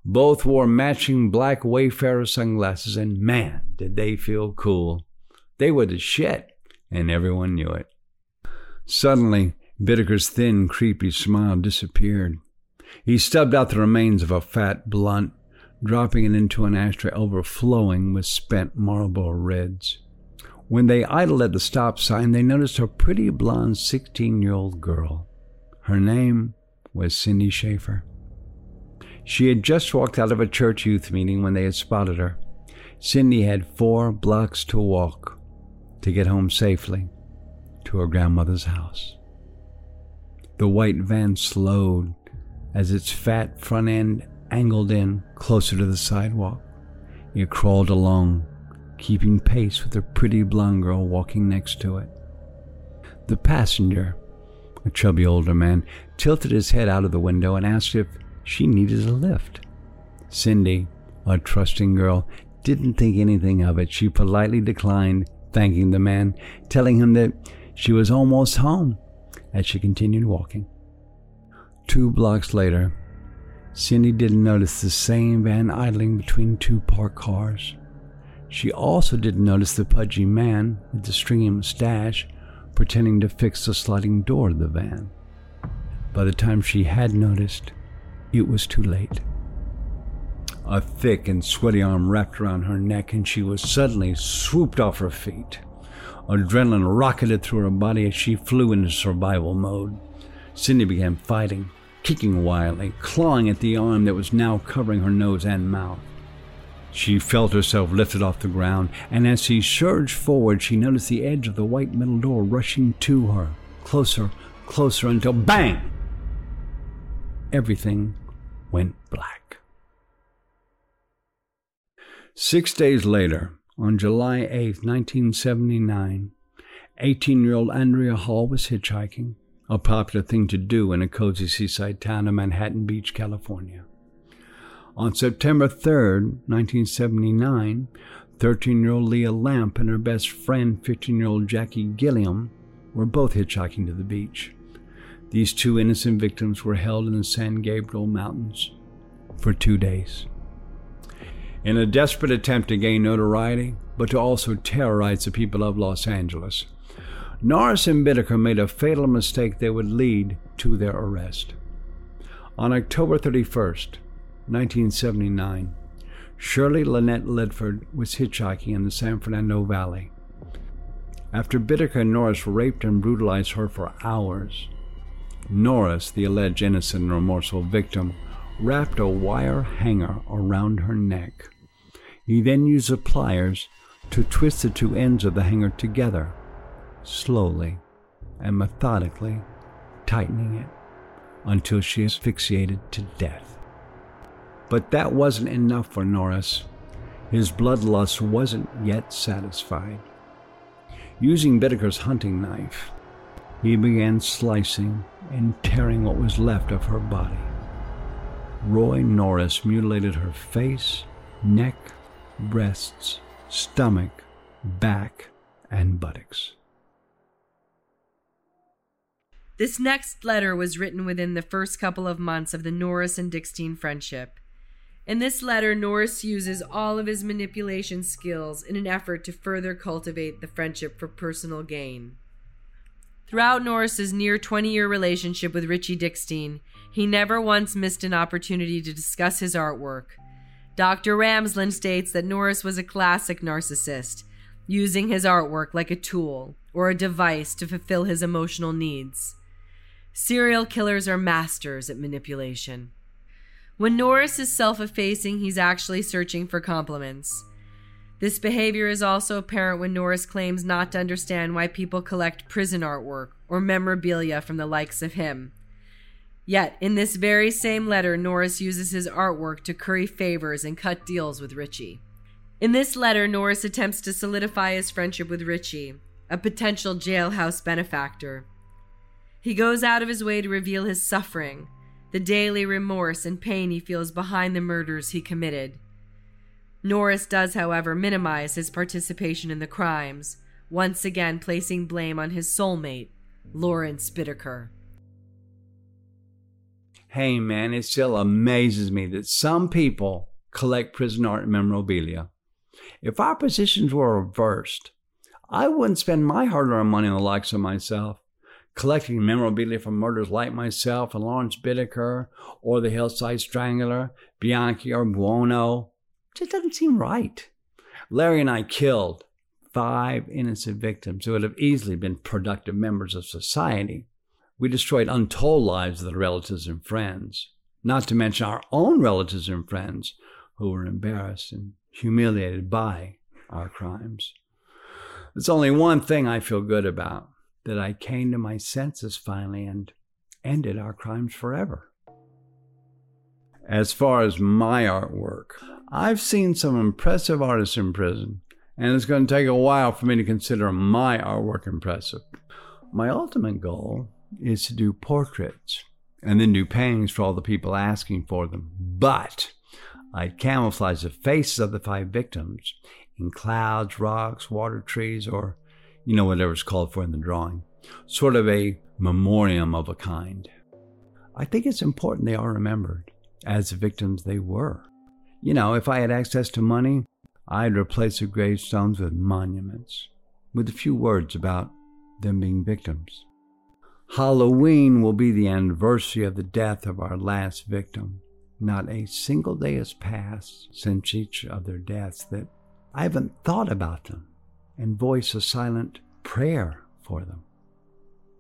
Both wore matching black Wayfarer sunglasses, and man, did they feel cool. They were the shit, and everyone knew it. Suddenly, Bittaker's thin, creepy smile disappeared. He stubbed out the remains of a fat blunt, dropping it into an ashtray overflowing with spent Marlboro Reds. When they idled at the stop sign, they noticed a pretty blonde sixteen-year-old girl. Her name was Cindy Schaefer. She had just walked out of a church youth meeting when they had spotted her. Cindy had four blocks to walk to get home safely to her grandmother's house. The white van slowed as its fat front end angled in closer to the sidewalk. It crawled along, keeping pace with a pretty blonde girl walking next to it. The passenger, a chubby older man, tilted his head out of the window and asked if she needed a lift. Cindy, a trusting girl, didn't think anything of it. She politely declined, thanking the man, telling him that she was almost home as she continued walking. Two blocks later, Cindy didn't notice the same van idling between two parked cars. She also didn't notice the pudgy man with the stringy mustache pretending to fix the sliding door of the van. By the time she had noticed, it was too late. A thick and sweaty arm wrapped around her neck, and she was suddenly swooped off her feet. Adrenaline rocketed through her body as she flew into survival mode. Cindy began fighting, kicking wildly, clawing at the arm that was now covering her nose and mouth. She felt herself lifted off the ground, and as she surged forward, she noticed the edge of the white metal door rushing to her, closer, closer, until bang! Everything went black. Six days later, on July eighth, nineteen seventy-nine, eighteen-year-old Andrea Hall was hitchhiking, a popular thing to do in a cozy seaside town of Manhattan Beach, California. On September third, nineteen seventy-nine, thirteen-year-old Leah Lamp and her best friend, fifteen-year-old Jackie Gilliam, were both hitchhiking to the beach. These two innocent victims were held in the San Gabriel Mountains for two days. In a desperate attempt to gain notoriety, but to also terrorize the people of Los Angeles, Norris and Bittaker made a fatal mistake that would lead to their arrest. On October thirty-first, nineteen seventy-nine, Shirley Lynette Ledford was hitchhiking in the San Fernando Valley. After Bittaker and Norris raped and brutalized her for hours, Norris, the alleged innocent and remorseful victim, wrapped a wire hanger around her neck. He then used the pliers to twist the two ends of the hanger together, slowly and methodically tightening it until she asphyxiated to death. But that wasn't enough for Norris. His bloodlust wasn't yet satisfied. Using Bittaker's hunting knife, he began slicing and tearing what was left of her body. Roy Norris mutilated her face, neck, breasts, stomach, back, and buttocks. This next letter was written within the first couple of months of the Norris and Dickstein friendship. In this letter, Norris uses all of his manipulation skills in an effort to further cultivate the friendship for personal gain. Throughout Norris's near twenty-year relationship with Richie Dickstein, he never once missed an opportunity to discuss his artwork. Doctor Ramsland states that Norris was a classic narcissist, using his artwork like a tool or a device to fulfill his emotional needs. Serial killers are masters at manipulation. When Norris is self-effacing, he's actually searching for compliments. This behavior is also apparent when Norris claims not to understand why people collect prison artwork or memorabilia from the likes of him. Yet, in this very same letter, Norris uses his artwork to curry favors and cut deals with Richie. In this letter, Norris attempts to solidify his friendship with Richie, a potential jailhouse benefactor. He goes out of his way to reveal his suffering, the daily remorse and pain he feels behind the murders he committed. Norris does, however, minimize his participation in the crimes, once again placing blame on his soulmate, Lawrence Bittaker. Hey man, it still amazes me that some people collect prison art and memorabilia. If our positions were reversed, I wouldn't spend my hard-earned money on the likes of myself, collecting memorabilia from murders like myself and Lawrence Bittaker, or the Hillside Strangler, Bianchi, or Buono. Just doesn't seem right. Larry and I killed five innocent victims who would have easily been productive members of society. We destroyed untold lives of their relatives and friends, not to mention our own relatives and friends who were embarrassed and humiliated by our crimes. It's only one thing I feel good about, that I came to my senses finally and ended our crimes forever. As far as my artwork, I've seen some impressive artists in prison, and it's going to take a while for me to consider my artwork impressive. My ultimate goal is to do portraits, and then do paintings for all the people asking for them. But I'd camouflage the faces of the five victims in clouds, rocks, water, trees, or, you know, whatever's called for in the drawing. Sort of a memoriam of a kind. I think it's important they are remembered as the victims they were. You know, if I had access to money, I'd replace the gravestones with monuments, with a few words about them being victims. Halloween will be the anniversary of the death of our last victim. Not a single day has passed since each of their deaths that I haven't thought about them and voiced a silent prayer for them.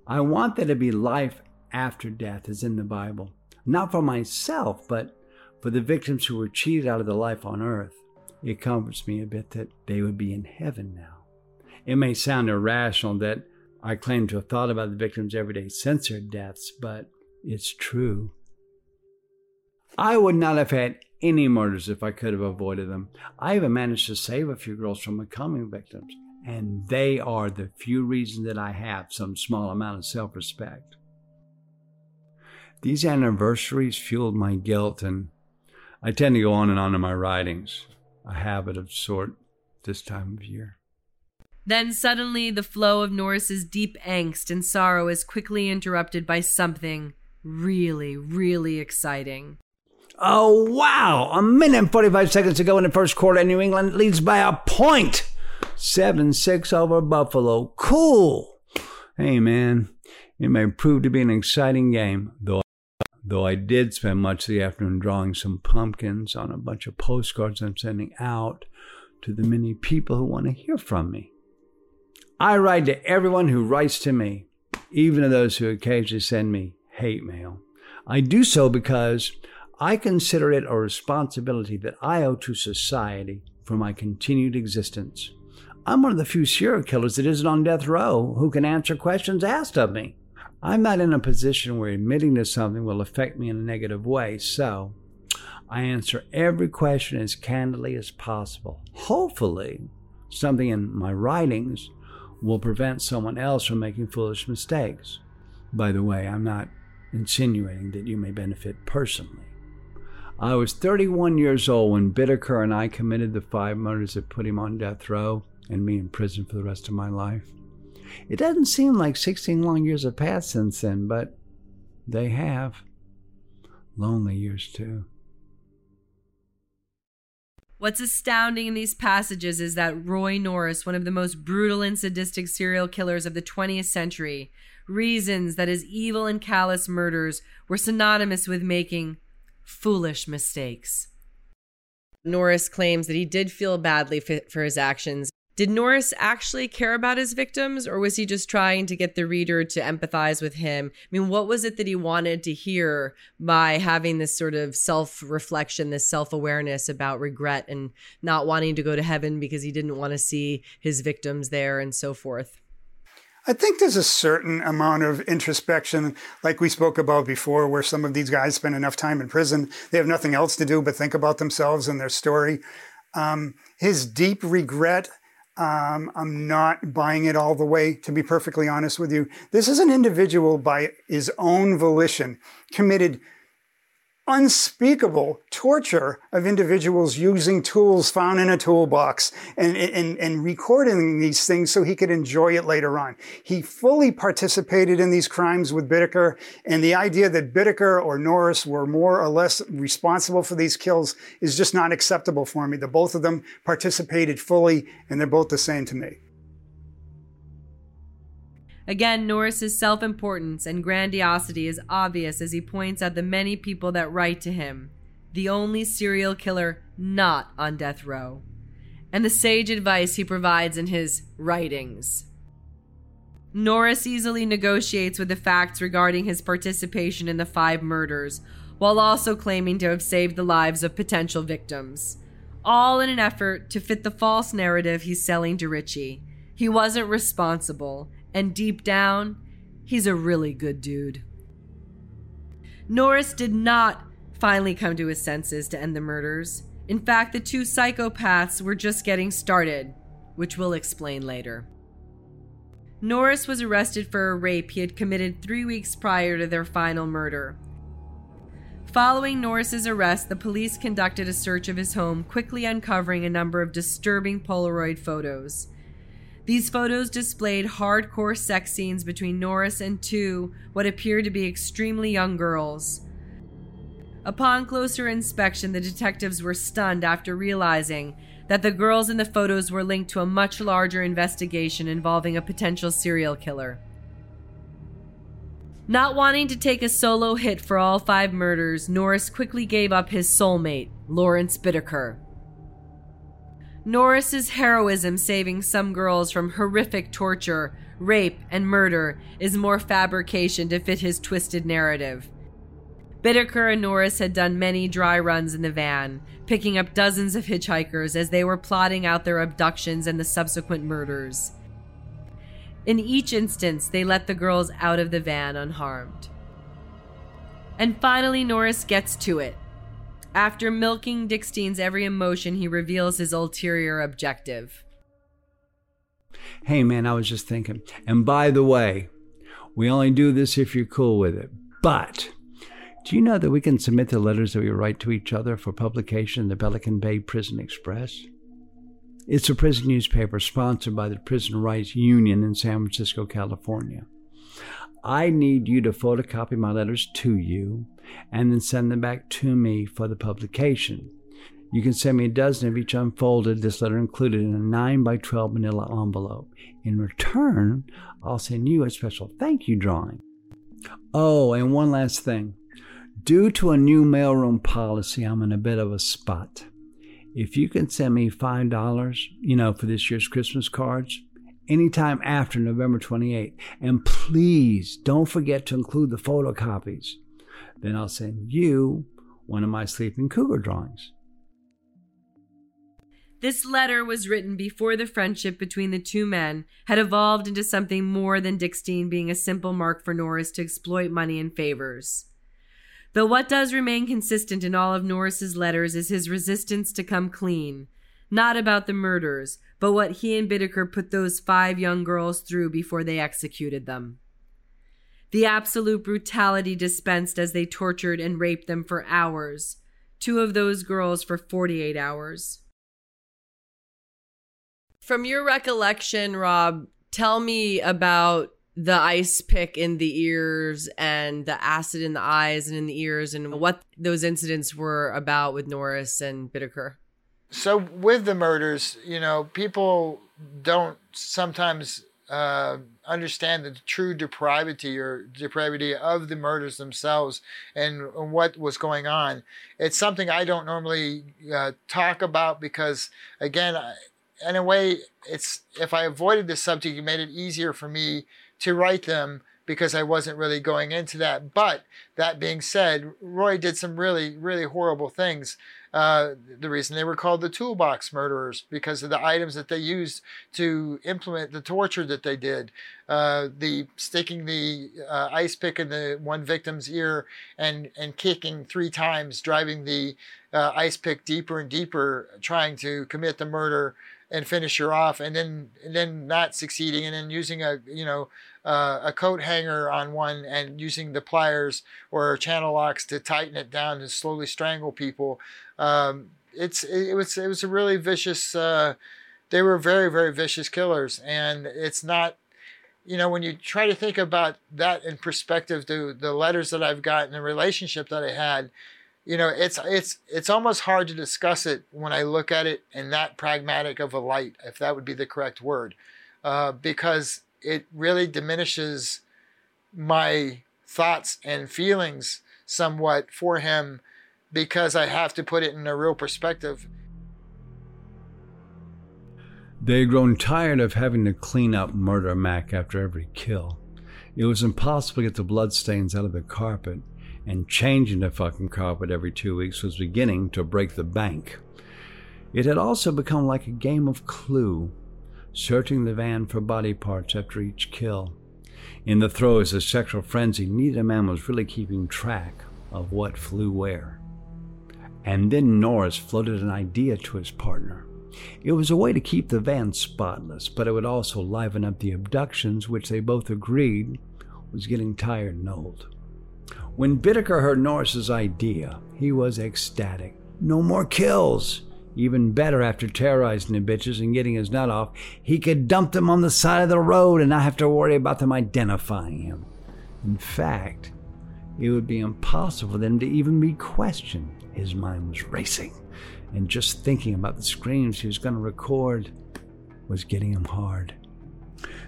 I want there to be life after death, as in the Bible. Not for myself, but for the victims who were cheated out of the life on earth. It comforts me a bit that they would be in heaven now. It may sound irrational that I claim to have thought about the victims every day since their deaths, but it's true. I would not have had any murders if I could have avoided them. I even managed to save a few girls from becoming victims, and they are the few reasons that I have some small amount of self-respect. These anniversaries fueled my guilt, and I tend to go on and on in my writings, a habit of sort this time of year. Then suddenly the flow of Norris's deep angst and sorrow is quickly interrupted by something really, really exciting. Oh, wow. A minute and forty-five seconds to go in the first quarter, and New England leads by a point. seven six over Buffalo. Cool. Hey, man, it may prove to be an exciting game, though though I did spend much of the afternoon drawing some pumpkins on a bunch of postcards I'm sending out to the many people who want to hear from me. I write to everyone who writes to me, even to those who occasionally send me hate mail. I do so because I consider it a responsibility that I owe to society for my continued existence. I'm one of the few serial killers that isn't on death row who can answer questions asked of me. I'm not in a position where admitting to something will affect me in a negative way, so I answer every question as candidly as possible. Hopefully, something in my writings will prevent someone else from making foolish mistakes. By the way, I'm not insinuating that you may benefit personally. I was thirty-one years old when Bittaker and I committed the five murders that put him on death row and me in prison for the rest of my life. It doesn't seem like sixteen long years have passed since then, but they have. Lonely years, too. What's astounding in these passages is that Roy Norris, one of the most brutal and sadistic serial killers of the twentieth century, reasons that his evil and callous murders were synonymous with making foolish mistakes. Norris claims that he did feel badly for his actions. Did Norris actually care about his victims, or was he just trying to get the reader to empathize with him? I mean, what was it that he wanted to hear by having this sort of self-reflection, this self-awareness about regret and not wanting to go to heaven because he didn't want to see his victims there and so forth? I think there's a certain amount of introspection, like we spoke about before, where some of these guys spend enough time in prison, they have nothing else to do but think about themselves and their story. Um, his deep regret, um, I'm not buying it all the way, to be perfectly honest with you. This is an individual by his own volition committed unspeakable torture of individuals using tools found in a toolbox and, and, and recording these things so he could enjoy it later on. He fully participated in these crimes with Bittaker, and the idea that Bittaker or Norris were more or less responsible for these kills is just not acceptable for me. The both of them participated fully, and they're both the same to me. Again, Norris's self-importance and grandiosity is obvious as he points out the many people that write to him, the only serial killer not on death row, and the sage advice he provides in his writings. Norris easily negotiates with the facts regarding his participation in the five murders, while also claiming to have saved the lives of potential victims, all in an effort to fit the false narrative he's selling to Richie. He wasn't responsible. And deep down, he's a really good dude. Norris did not finally come to his senses to end the murders. In fact, the two psychopaths were just getting started, which we'll explain later. Norris was arrested for a rape he had committed three weeks prior to their final murder. Following Norris's arrest, the police conducted a search of his home, quickly uncovering a number of disturbing Polaroid photos. These photos displayed hardcore sex scenes between Norris and two, what appeared to be extremely young girls. Upon closer inspection, the detectives were stunned after realizing that the girls in the photos were linked to a much larger investigation involving a potential serial killer. Not wanting to take a solo hit for all five murders, Norris quickly gave up his soulmate, Lawrence Bittaker. Norris's heroism saving some girls from horrific torture, rape, and murder is more fabrication to fit his twisted narrative. Bittaker and Norris had done many dry runs in the van, picking up dozens of hitchhikers as they were plotting out their abductions and the subsequent murders. In each instance, they let the girls out of the van unharmed. And finally, Norris gets to it. After milking Dickstein's every emotion, he reveals his ulterior objective. Hey, man, I was just thinking. And by the way, we only do this if you're cool with it. But do you know that we can submit the letters that we write to each other for publication in the Pelican Bay Prison Express? It's a prison newspaper sponsored by the Prison Rights Union in San Francisco, California. I need you to photocopy my letters to you and then send them back to me for the publication. You can send me a dozen of each unfolded, this letter included, in a nine by twelve manila envelope. In return, I'll send you a special thank you drawing. Oh, and one last thing. Due to a new mailroom policy, I'm in a bit of a spot. If you can send me five dollars, you know, for this year's Christmas cards, anytime after November twenty-eighth, and please don't forget to include the photocopies, then I'll send you one of my sleeping cougar drawings. This letter was written before the friendship between the two men had evolved into something more than Dickstein being a simple mark for Norris to exploit money and favors. Though what does remain consistent in all of Norris's letters is his resistance to come clean, not about the murders, but what he and Bittaker put those five young girls through before they executed them. The absolute brutality dispensed as they tortured and raped them for hours, two of those girls for forty-eight hours. From your recollection, Rob, tell me about the ice pick in the ears and the acid in the eyes and in the ears and what those incidents were about with Norris and Bittaker. So with the murders, you know, people don't sometimes uh, understand the true depravity or depravity of the murders themselves and, and what was going on. It's something I don't normally uh, talk about because, again, I, in a way, it's if I avoided this subject, it made it easier for me to write them because I wasn't really going into that. But that being said, Roy did some really, really horrible things. Uh, the reason they were called the toolbox murderers because of the items that they used to implement the torture that they did. Uh, the sticking the uh, ice pick in the one victim's ear and, and kicking three times, driving the uh, ice pick deeper and deeper, trying to commit the murder and finish her off, and then and then not succeeding, and then using a you know uh, a coat hanger on one, and using the pliers or channel locks to tighten it down to slowly strangle people. Um, it's it was it was a really vicious. Uh, they were very very vicious killers, and it's not. You know, when you try to think about that in perspective to the letters that I've gotten, the relationship that I had. You know, it's it's it's almost hard to discuss it when I look at it in that pragmatic of a light, if that would be the correct word, uh, because it really diminishes my thoughts and feelings somewhat for him because I have to put it in a real perspective. They'd grown tired of having to clean up Murder Mac after every kill. It was impossible to get the bloodstains out of the carpet. And changing the fucking carpet every two weeks was beginning to break the bank. It had also become like a game of Clue, searching the van for body parts after each kill. In the throes of sexual frenzy, neither man was really keeping track of what flew where. And then Norris floated an idea to his partner. It was a way to keep the van spotless, but it would also liven up the abductions, which they both agreed was getting tired and old. When Bittaker heard Norris's idea, he was ecstatic. No more kills! Even better, after terrorizing the bitches and getting his nut off, he could dump them on the side of the road and not have to worry about them identifying him. In fact, it would be impossible for them to even be questioned. His mind was racing, and just thinking about the screams he was going to record was getting him hard.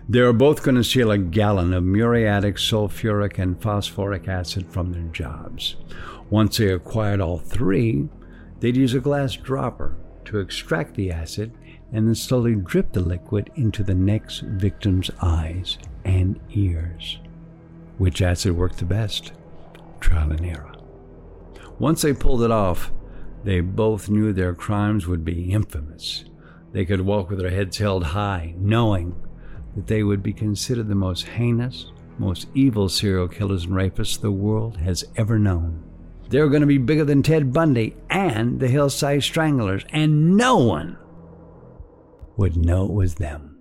They were both going to steal a gallon of muriatic, sulfuric, and phosphoric acid from their jobs. Once they acquired all three, they'd use a glass dropper to extract the acid and then slowly drip the liquid into the next victim's eyes and ears. Which acid worked the best? Trial and error. Once they pulled it off, they both knew their crimes would be infamous. They could walk with their heads held high, knowing that they would be considered the most heinous, most evil serial killers and rapists the world has ever known. They were going to be bigger than Ted Bundy and the Hillside Stranglers, and no one would know it was them.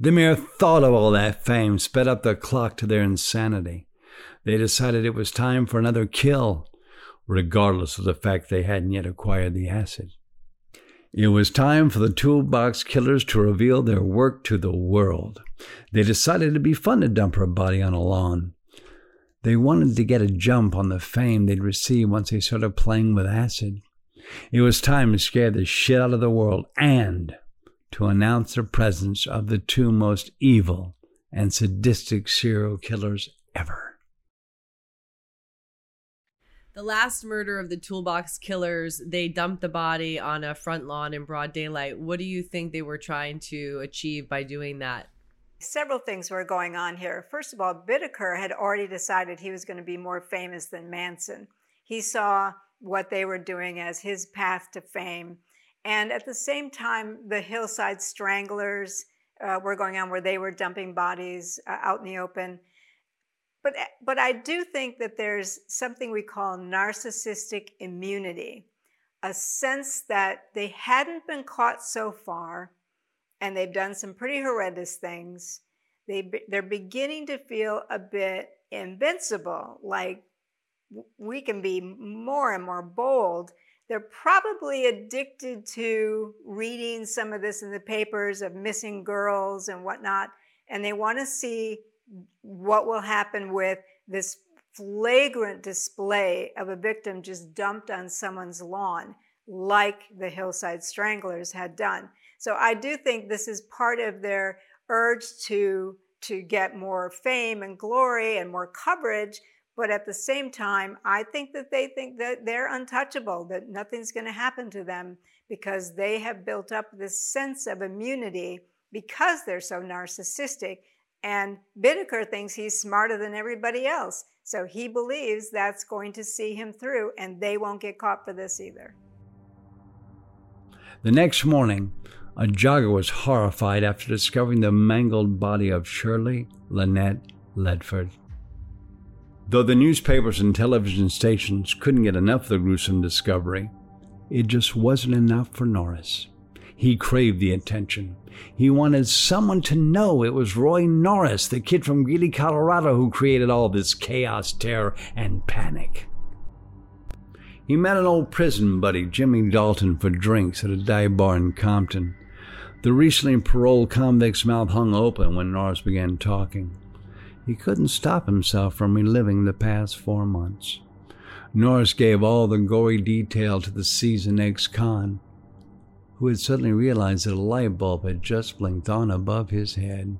The mere thought of all that fame sped up the clock to their insanity. They decided it was time for another kill. regardless of the fact they hadn't yet acquired the acid. It was time for the Toolbox Killers to reveal their work to the world. They decided it'd be fun to dump her body on a lawn. They wanted to get a jump on the fame they'd receive once they started playing with acid. It was time to scare the shit out of the world and to announce the presence of the two most evil and sadistic serial killers ever. The last murder of the Toolbox Killers, they dumped the body on a front lawn in broad daylight. What do you think they were trying to achieve by doing that? Several things were going on here. First of all, Bittaker had already decided he was going to be more famous than Manson. He saw what they were doing as his path to fame. And at the same time, the Hillside Stranglers uh, were going on, where they were dumping bodies uh, out in the open. But, but I do think that there's something we call narcissistic immunity, a sense that they hadn't been caught so far, and they've done some pretty horrendous things. They, they're beginning to feel a bit invincible, like we can be more and more bold. They're probably addicted to reading some of this in the papers of missing girls and whatnot, and they want to see what will happen with this flagrant display of a victim just dumped on someone's lawn, like the Hillside Stranglers had done. So I do think this is part of their urge to, to get more fame and glory and more coverage. But at the same time, I think that they think that they're untouchable, that nothing's going to happen to them, because they have built up this sense of immunity because they're so narcissistic. And Bittaker thinks he's smarter than everybody else. So he believes that's going to see him through, and they won't get caught for this either. The next morning, a jogger was horrified after discovering the mangled body of Shirley Lynette Ledford. Though the newspapers and television stations couldn't get enough of the gruesome discovery, it just wasn't enough for Norris. He craved the attention. He wanted someone to know it was Roy Norris, the kid from Greeley, Colorado, who created all this chaos, terror, and panic. He met an old prison buddy, Jimmy Dalton, for drinks at a dive bar in Compton. The recently paroled convict's mouth hung open when Norris began talking. He couldn't stop himself from reliving the past four months. Norris gave all the gory detail to the seasoned ex-con, who had suddenly realized that a light bulb had just blinked on above his head.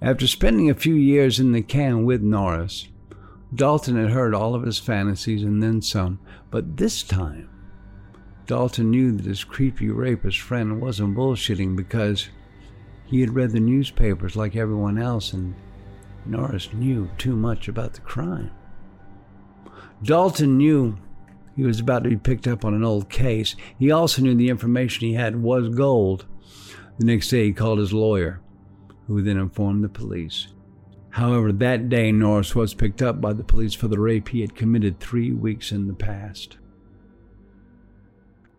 After spending a few years in the can with Norris, Dalton had heard all of his fantasies and then some, but this time, Dalton knew that his creepy rapist friend wasn't bullshitting, because he had read the newspapers like everyone else, and Norris knew too much about the crime. Dalton knew he was about to be picked up on an old case. He also knew the information he had was gold. The next day, he called his lawyer, who then informed the police. However, that day, Norris was picked up by the police for the rape he had committed three weeks in the past.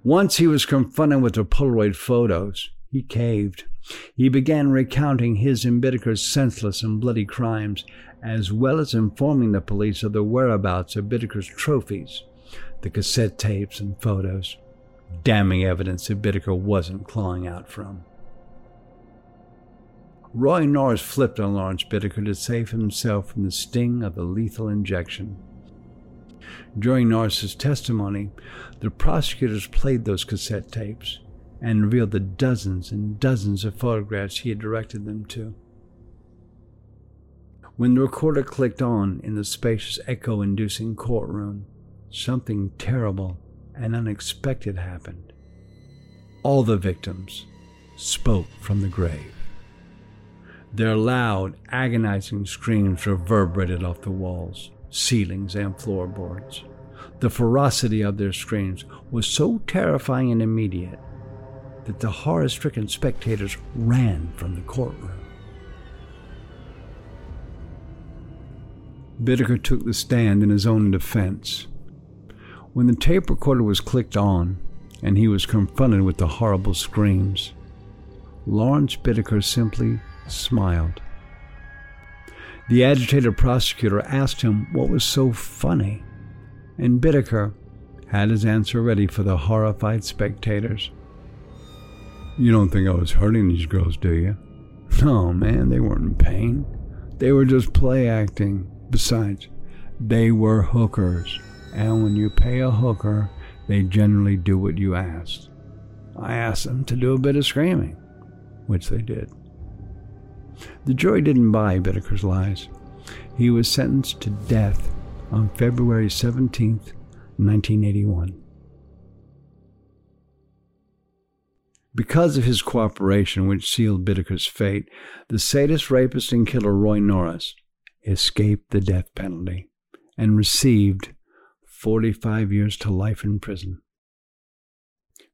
Once he was confronted with the Polaroid photos, he caved. He began recounting his and Bittaker's senseless and bloody crimes, as well as informing the police of the whereabouts of Bittaker's trophies, the cassette tapes and photos, damning evidence that Bittaker wasn't clawing out from. Roy Norris flipped on Lawrence Bittaker to save himself from the sting of the lethal injection. During Norris's testimony, the prosecutors played those cassette tapes and revealed the dozens and dozens of photographs he had directed them to. When the recorder clicked on in the spacious, echo-inducing courtroom, something terrible and unexpected happened. All the victims spoke from the grave. Their loud, agonizing screams reverberated off the walls, ceilings, and floorboards. The ferocity of their screams was so terrifying and immediate that the horror-stricken spectators ran from the courtroom. Bittaker took the stand in his own defense. When the tape recorder was clicked on and he was confronted with the horrible screams, Lawrence Bittaker simply smiled. The agitated prosecutor asked him what was so funny, and Bittaker had his answer ready for the horrified spectators. "You don't think I was hurting these girls, do you?" "No, man, they weren't in pain. They were just play acting. Besides, they were hookers, and when you pay a hooker, they generally do what you asked. I asked them to do a bit of screaming, which they did." The jury didn't buy Bittaker's lies. He was sentenced to death on February seventeenth, nineteen eighty-one. Because of his cooperation, which sealed Bittaker's fate, the sadist, rapist, and killer Roy Norris escaped the death penalty and received forty-five years to life in prison.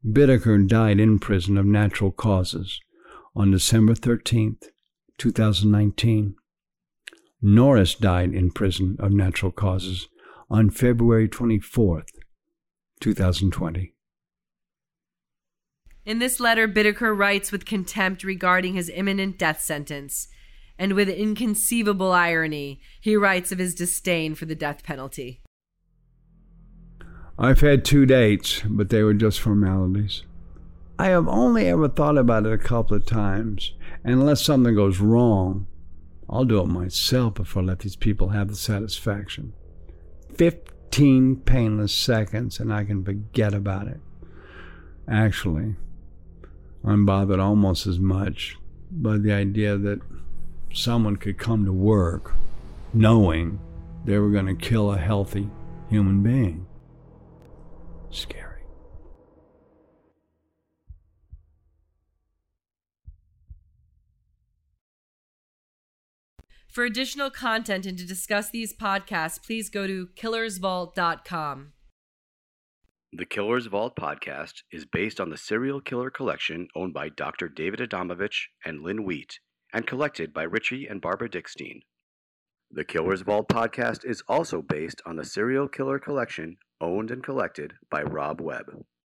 Bittaker died in prison of natural causes on December thirteenth, two thousand nineteen. Norris died in prison of natural causes on February twenty-fourth, two thousand twenty. In this letter, Bittaker writes with contempt regarding his imminent death sentence, and with inconceivable irony, he writes of his disdain for the death penalty. "I've had two dates, but they were just formalities. I have only ever thought about it a couple of times, and unless something goes wrong, I'll do it myself before I let these people have the satisfaction. Fifteen painless seconds, and I can forget about it. Actually, I'm bothered almost as much by the idea that someone could come to work knowing they were going to kill a healthy human being." Scary. For additional content and to discuss these podcasts, please go to killers vault dot com. The Killer's Vault podcast is based on the serial killer collection owned by Doctor David Adamovich and Lynn Wheat, and collected by Richie and Barbara Dickstein. The Killer's Vault podcast is also based on the serial killer collection owned and collected by Rob Webb.